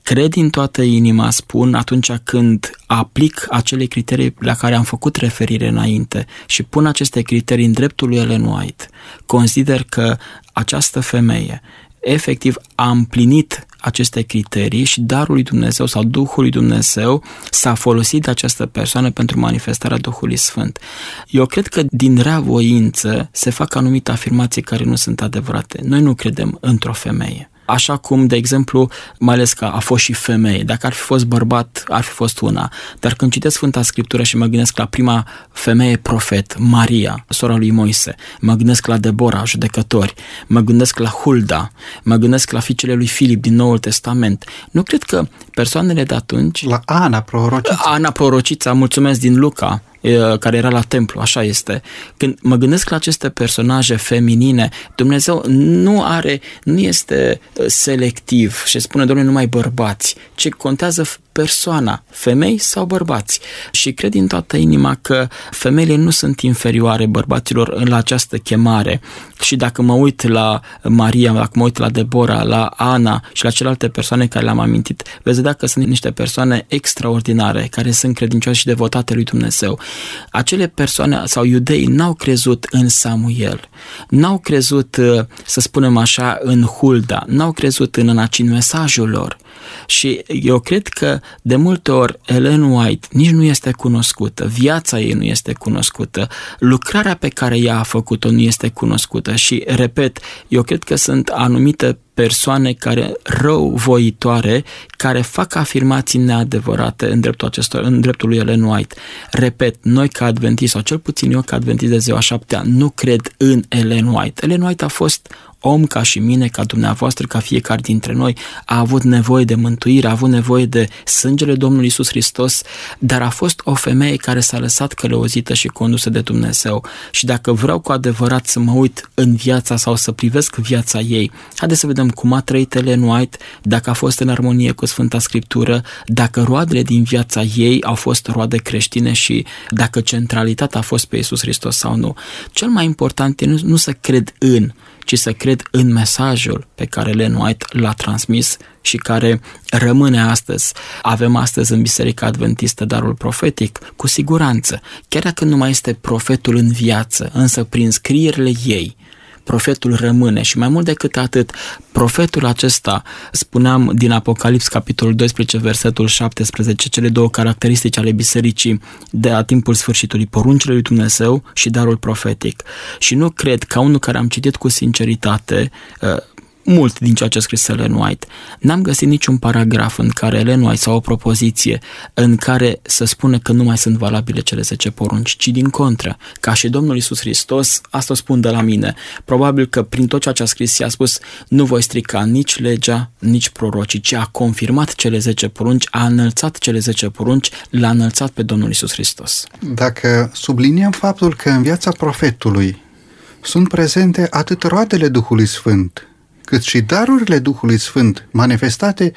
Cred din toată inima, spun, atunci când aplic acele criterii la care am făcut referire înainte și pun aceste criterii în dreptul lui Ellen White, consider că această femeie efectiv a împlinit aceste criterii și darul lui Dumnezeu sau Duhul lui Dumnezeu s-a folosit de această persoană pentru manifestarea Duhului Sfânt. Eu cred că din rea voință se fac anumite afirmații care nu sunt adevărate. Noi nu credem într-o femeie. Așa cum, de exemplu, mai ales că a fost și femeie. Dacă ar fi fost bărbat, ar fi fost una. Dar când citesc Sfânta Scriptură și mă gândesc la prima femeie profet, Maria, sora lui Moise, mă gândesc la Debora, judecători, mă gândesc la Hulda, mă gândesc la fiicele lui Filip din Noul Testament. Nu cred că persoanele de atunci... La Ana Prorocița. Ana Prorocița, mulțumesc, din Luca, care era la templu, așa este. Când mă gândesc la aceste personaje feminine, Dumnezeu nu este selectiv și spune, Doamne, numai bărbați, ci contează persoana, femei sau bărbați. Și cred din toată inima că femeile nu sunt inferioare bărbaților la această chemare. Și dacă mă uit la Maria, dacă mă uit la Debora, la Ana și la celelalte persoane care le-am amintit, veți vedea că sunt niște persoane extraordinare, care sunt credincioase și devotate lui Dumnezeu. Acele persoane sau iudeii n-au crezut în Samuel, n-au crezut, să spunem așa, în Hulda, n-au crezut în înălțimea mesajul lor. Și eu cred că de multe ori Ellen White nici nu este cunoscută, viața ei nu este cunoscută, lucrarea pe care ea a făcut-o nu este cunoscută și, repet, eu cred că sunt anumite persoane care răuvoitoare, care fac afirmații neadevărate în dreptul acestor, în dreptul lui Ellen White. Repet, noi ca adventiști, sau cel puțin eu ca adventist de ziua șaptea, nu cred în Ellen White. Ellen White a fost om ca și mine, ca dumneavoastră, ca fiecare dintre noi, a avut nevoie de mântuire, a avut nevoie de sângele Domnului Iisus Hristos, dar a fost o femeie care s-a lăsat călăuzită și condusă de Dumnezeu. Și dacă vreau cu adevărat să mă uit în viața sau să privesc viața ei, haideți să vedem cum a trăit Ellen White, dacă a fost în armonie cu Sfânta Scriptură, dacă roadele din viața ei au fost roade creștine și dacă centralitatea a fost pe Iisus Hristos sau nu. Cel mai important e nu să cred în, ci să cred în mesajul pe care Ellen White l-a transmis și care rămâne astăzi. Avem astăzi în Biserica Adventistă darul profetic, cu siguranță, chiar dacă nu mai este profetul în viață, însă prin scrierile ei, profetul rămâne și mai mult decât atât, profetul acesta, spuneam din Apocalips, capitolul 12, versetul 17, cele două caracteristici ale bisericii de la timpul sfârșitului, poruncile lui Dumnezeu și darul profetic. Și nu cred, ca unul care am citit cu sinceritate mult din ceea ce a scris Ellen White, n-am găsit niciun paragraf în care Ellen White sau o propoziție în care să spună că nu mai sunt valabile cele 10 porunci, ci din contră, ca și Domnul Iisus Hristos, asta o spun de la mine. Probabil că prin tot ceea ce a scris i-a spus, nu voi strica nici legea, nici prorocii, ci a confirmat cele 10 porunci, a înălțat cele 10 porunci, l-a înălțat pe Domnul Iisus Hristos. Dacă subliniem faptul că în viața profetului sunt prezente atât roadele Duhului Sfânt, cât și darurile Duhului Sfânt manifestate,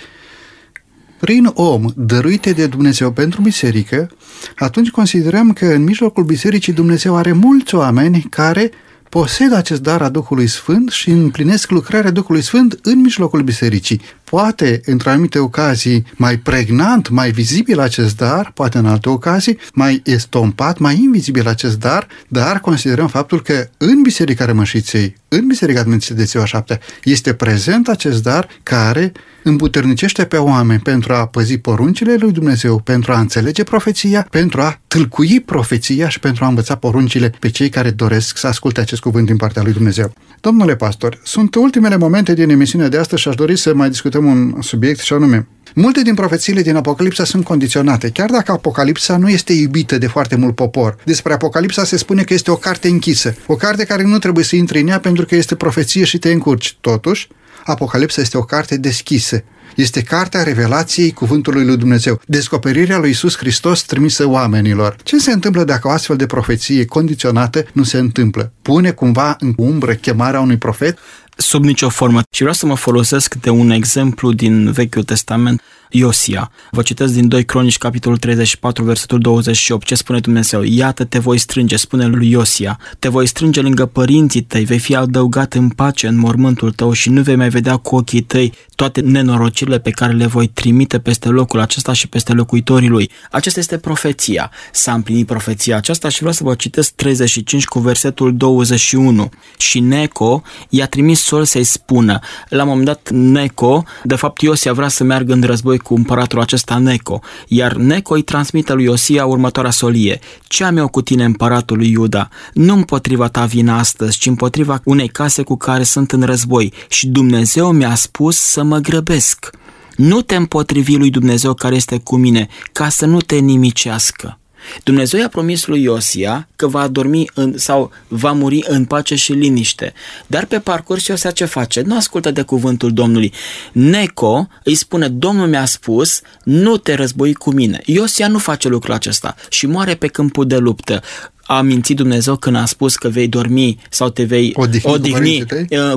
prin om dăruite de Dumnezeu pentru biserică, atunci considerăm că în mijlocul bisericii Dumnezeu are mulți oameni care posedă acest dar a Duhului Sfânt și împlinesc lucrarea Duhului Sfânt în mijlocul bisericii. Poate, într-o anumite ocazii, mai pregnant, mai vizibil acest dar, poate în alte ocazii, mai estompat, mai invizibil acest dar, dar considerăm faptul că în Biserica Rămășiței, în Biserica Adventistei de Ziua Șaptea, este prezent acest dar care împuternicește pe oameni pentru a păzi poruncile lui Dumnezeu, pentru a înțelege profeția, pentru a tâlcui profeția și pentru a învăța poruncile pe cei care doresc să asculte acest cuvânt din partea lui Dumnezeu. Domnule pastor, sunt ultimele momente din emisiunea de astăzi și aș dori să mai discutăm un subiect și anume. Multe din profețiile din Apocalipsa sunt condiționate, chiar dacă Apocalipsa nu este iubită de foarte mult popor. Despre Apocalipsa se spune că este o carte închisă, o carte care nu trebuie să intri în ea pentru că este profeție și te încurci. Totuși, Apocalipsa este o carte deschisă. Este cartea revelației cuvântului lui Dumnezeu, descoperirea lui Iisus Hristos trimisă oamenilor. Ce se întâmplă dacă o astfel de profeție condiționată nu se întâmplă? Pune cumva în umbră chemarea unui profet? Sub nicio formă. Și vreau să mă folosesc de un exemplu din Vechiul Testament, Iosia. Vă citesc din 2 Cronici, capitolul 34, versetul 28. Ce spune Dumnezeu? Iată, te voi strânge, spune lui Iosia. Te voi strânge lângă părinții tăi, vei fi adăugat în pace în mormântul tău și nu vei mai vedea cu ochii tăi toate nenorocirile pe care le voi trimite peste locul acesta și peste locuitorii lui. Aceasta este profeția. S-a împlinit profeția aceasta și vreau să vă citesc 35 cu versetul 21. Și Neco i-a trimis sol să-i spună. La un moment dat Neco, de fapt Iosia vrea să meargă în război cu împăratul acesta Neco, iar Neco îi transmite lui Iosia următoarea solie. Ce am eu cu tine, împăratul lui Iuda? Nu împotriva ta vin astăzi, ci împotriva unei case cu care sunt în război și Dumnezeu mi-a spus să mă grăbesc. Nu te împotrivi lui Dumnezeu care este cu mine, ca să nu te nimicească. Dumnezeu i-a promis lui Iosia că va dormi sau va muri în pace și liniște. Dar pe parcurs Iosia ce face? Nu ascultă de cuvântul Domnului. Neco îi spune, Domnul mi-a spus, nu te război cu mine. Iosia nu face lucrul acesta și moare pe câmpul de luptă. A mințit Dumnezeu când a spus că vei dormi sau te vei odihni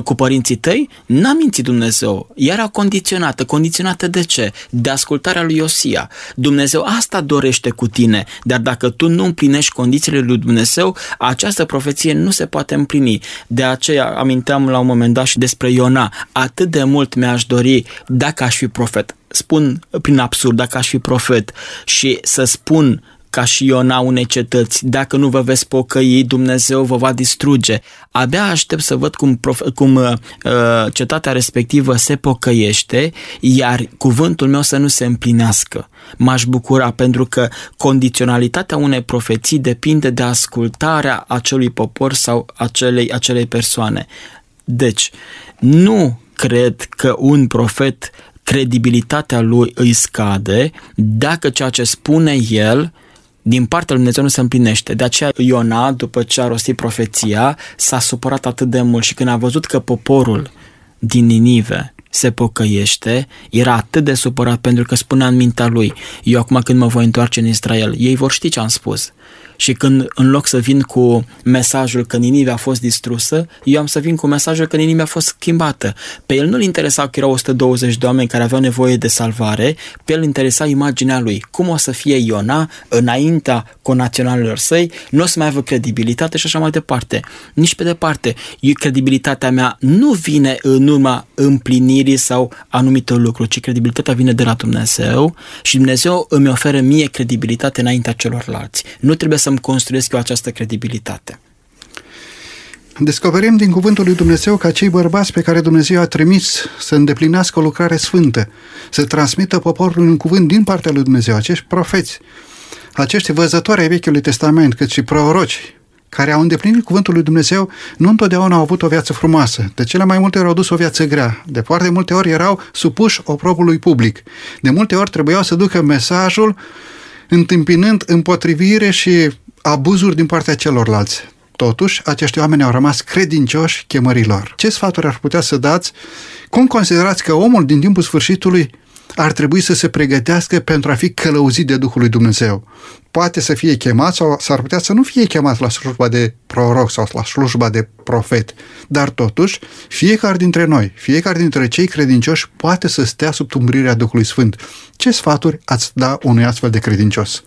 cu părinții tăi? N-a mințit Dumnezeu. Era condiționată. Condiționată de ce? De ascultarea lui Iosia. Dumnezeu asta dorește cu tine, dar dacă tu nu împlinești condițiile lui Dumnezeu, această profeție nu se poate împlini. De aceea aminteam la un moment dat și despre Iona. Atât de mult mi-aș dori dacă aș fi profet. Spun prin absurd, dacă aș fi profet și să spun ca și Iona unei cetăți, dacă nu vă veți pocăi, Dumnezeu vă va distruge. Abia aștept să văd cum cetatea respectivă se pocăiește, iar cuvântul meu să nu se împlinească. M-aș bucura pentru că condiționalitatea unei profeții depinde de ascultarea acelui popor sau acelei persoane. Deci, nu cred că un profet, credibilitatea lui îi scade dacă ceea ce spune el din partea lui Dumnezeu nu se împlinește. De aceea Iona, după ce a rostit profeția, s-a supărat atât de mult și când a văzut că poporul din Ninive se pocăiește, era atât de supărat pentru că spunea în mintea lui, eu acum când mă voi întoarce în Israel, ei vor ști ce am spus. Și când în loc să vin cu mesajul că Ninive a fost distrusă, eu am să vin cu mesajul că Ninive a fost schimbată. Pe el nu-l interesa că erau 120 de oameni care aveau nevoie de salvare, pe el interesa imaginea lui. Cum o să fie Iona înaintea conaționalilor săi, nu o să mai aibă credibilitate și așa mai departe. Nici pe departe. Credibilitatea mea nu vine în urma împlinirii sau anumitor lucruri, ci credibilitatea vine de la Dumnezeu și Dumnezeu îmi oferă mie credibilitate înaintea celorlalți. Nu trebuie să-mi construiesc eu această credibilitate. Descoperim din cuvântul lui Dumnezeu că acei bărbați pe care Dumnezeu a trimis să îndeplinească o lucrare sfântă, să transmită poporului un cuvânt din partea lui Dumnezeu, acești profeți, acești văzători ai Vechiului Testament, cât și proroci, care au îndeplinit cuvântul lui Dumnezeu, nu întotdeauna au avut o viață frumoasă. De cele mai multe ori au dus o viață grea. De foarte multe ori erau supuși oprobiului public. De multe ori trebuiau să ducă mesajul întâmpinând împotrivire și abuzuri din partea celorlalți. Totuși, acești oameni au rămas credincioși chemărilor. Ce sfaturi ar putea să dați? Cum considerați că omul din timpul sfârșitului ar trebui să se pregătească pentru a fi călăuzit de Duhul lui Dumnezeu. Poate să fie chemat sau s-ar putea să nu fie chemat la slujba de proroc sau la slujba de profet, dar totuși fiecare dintre noi, fiecare dintre cei credincioși poate să stea sub umbrirea Duhului Sfânt. Ce sfaturi ați da unui astfel de credincios?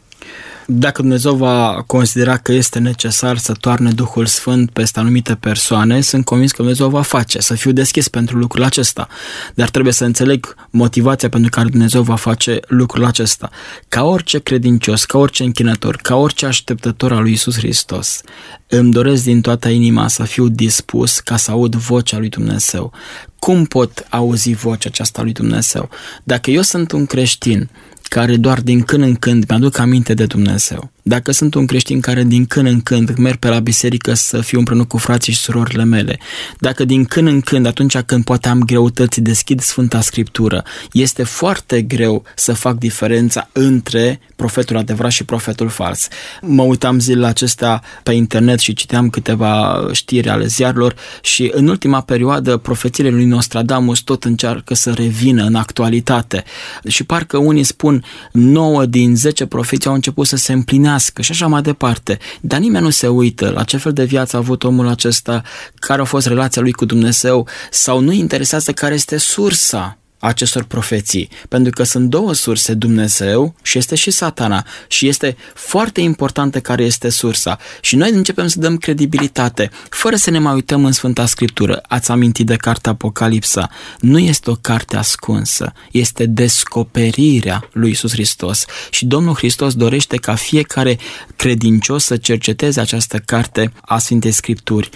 Dacă Dumnezeu va considera că este necesar să toarne Duhul Sfânt peste anumite persoane, sunt convins că Dumnezeu va face, să fiu deschis pentru lucrul acesta. Dar trebuie să înțeleg motivația pentru care Dumnezeu va face lucrul acesta. Ca orice credincios, ca orice închinător, ca orice așteptător al lui Iisus Hristos, îmi doresc din toată inima să fiu dispus ca să aud vocea lui Dumnezeu. Cum pot auzi vocea aceasta lui Dumnezeu? Dacă eu sunt un creștin care doar din când în când mi-aduc aminte de Dumnezeu, dacă sunt un creștin care din când în când merg pe la biserică să fiu împreună cu frații și surorile mele, dacă din când în când, atunci când poate am greutăți, deschid Sfânta Scriptură, este foarte greu să fac diferența între profetul adevărat și profetul fals. Mă uitam zilele acestea pe internet și citeam câteva știri ale ziarilor și în ultima perioadă profețiile lui Nostradamus tot încearcă să revină în actualitate și parcă unii spun 9 din 10 profeții au început să se împlinească și așa mai departe. Dar nimeni nu se uită la ce fel de viață a avut omul acesta, care a fost relația lui cu Dumnezeu, sau nu interesează care este sursa acestor profeții, pentru că sunt două surse, Dumnezeu și este și Satana, și este foarte importantă care este sursa. Și noi începem să dăm credibilitate, fără să ne mai uităm în Sfânta Scriptură. Ați amintit de cartea Apocalipsa? Nu este o carte ascunsă, este descoperirea lui Iisus Hristos. Și Domnul Hristos dorește ca fiecare credincios să cerceteze această carte a Sfintei Scripturi.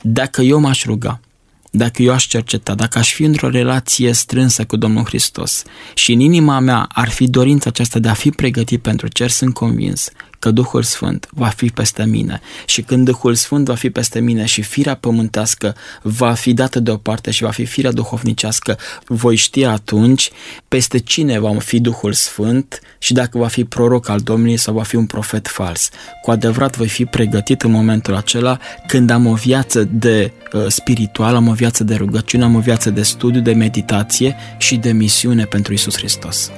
Dacă eu m-aș ruga, dacă eu aș cerceta, dacă aș fi într-o relație strânsă cu Domnul Hristos și în inima mea ar fi dorința aceasta de a fi pregătit pentru cer, sunt convins că Duhul Sfânt va fi peste mine. Și când Duhul Sfânt va fi peste mine și firea pământească va fi dată deoparte și va fi firea duhovnicească, voi ști atunci peste cine va fi Duhul Sfânt și dacă va fi proroc al Domnului sau va fi un profet fals. Cu adevărat voi fi pregătit în momentul acela când am o viață de spirituală, am o viață de rugăciune, am o viață de studiu, de meditație și de misiune pentru Iisus Hristos.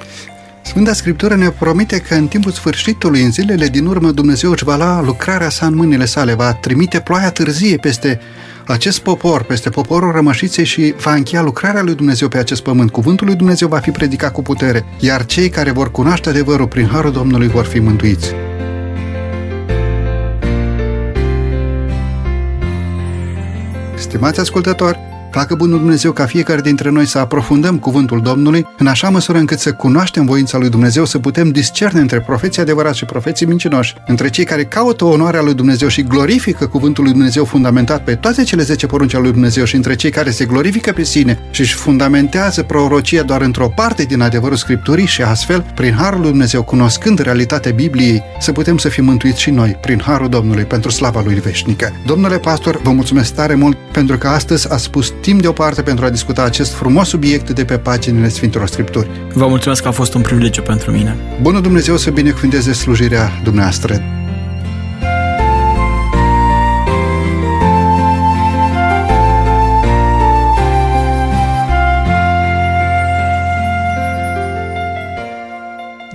Sfânta Scriptură ne promite că în timpul sfârșitului, în zilele din urmă, Dumnezeu își va lua lucrarea sa în mâinile sale, va trimite ploaia târzie peste acest popor, peste poporul rămășiței și va încheia lucrarea lui Dumnezeu pe acest pământ. Cuvântul lui Dumnezeu va fi predicat cu putere, iar cei care vor cunoaște adevărul prin harul Domnului vor fi mântuiți. Stimați ascultători, facă bunul Dumnezeu ca fiecare dintre noi să aprofundăm cuvântul Domnului în așa măsură încât să cunoaștem voința lui Dumnezeu, să putem discerne între profeții adevărați și profeții mincinoși, între cei care caută onoarea lui Dumnezeu și glorifică cuvântul lui Dumnezeu fundamentat pe toate cele 10 porunci ale lui Dumnezeu și între cei care se glorifică pe sine și își fundamentează prorocia doar într-o parte din adevărul Scripturii și astfel, prin harul lui Dumnezeu, cunoscând realitatea Bibliei, să putem să fim mântuiți și noi prin harul Domnului pentru slava lui veșnică. Domnule pastor, vă mulțumesc tare mult pentru că astăzi ați pus timp deoparte pentru a discuta acest frumos subiect de pe paginile Sfintelor Scripturi. Vă mulțumesc că a fost un privilegiu pentru mine. Bunul Dumnezeu să binecuvânteze slujirea dumneavoastră.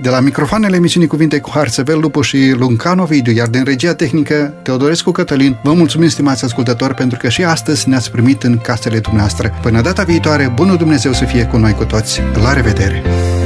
De la microfoanele emisiunii Cuvinte cu Har, Săvel Lupu și Luncanu Ovidiu, iar din regia tehnică Teodorescu Cătălin, vă mulțumim, stimați ascultători, pentru că și astăzi ne-ați primit în casele dumneavoastră. Până data viitoare, bunul Dumnezeu să fie cu noi cu toți. La revedere!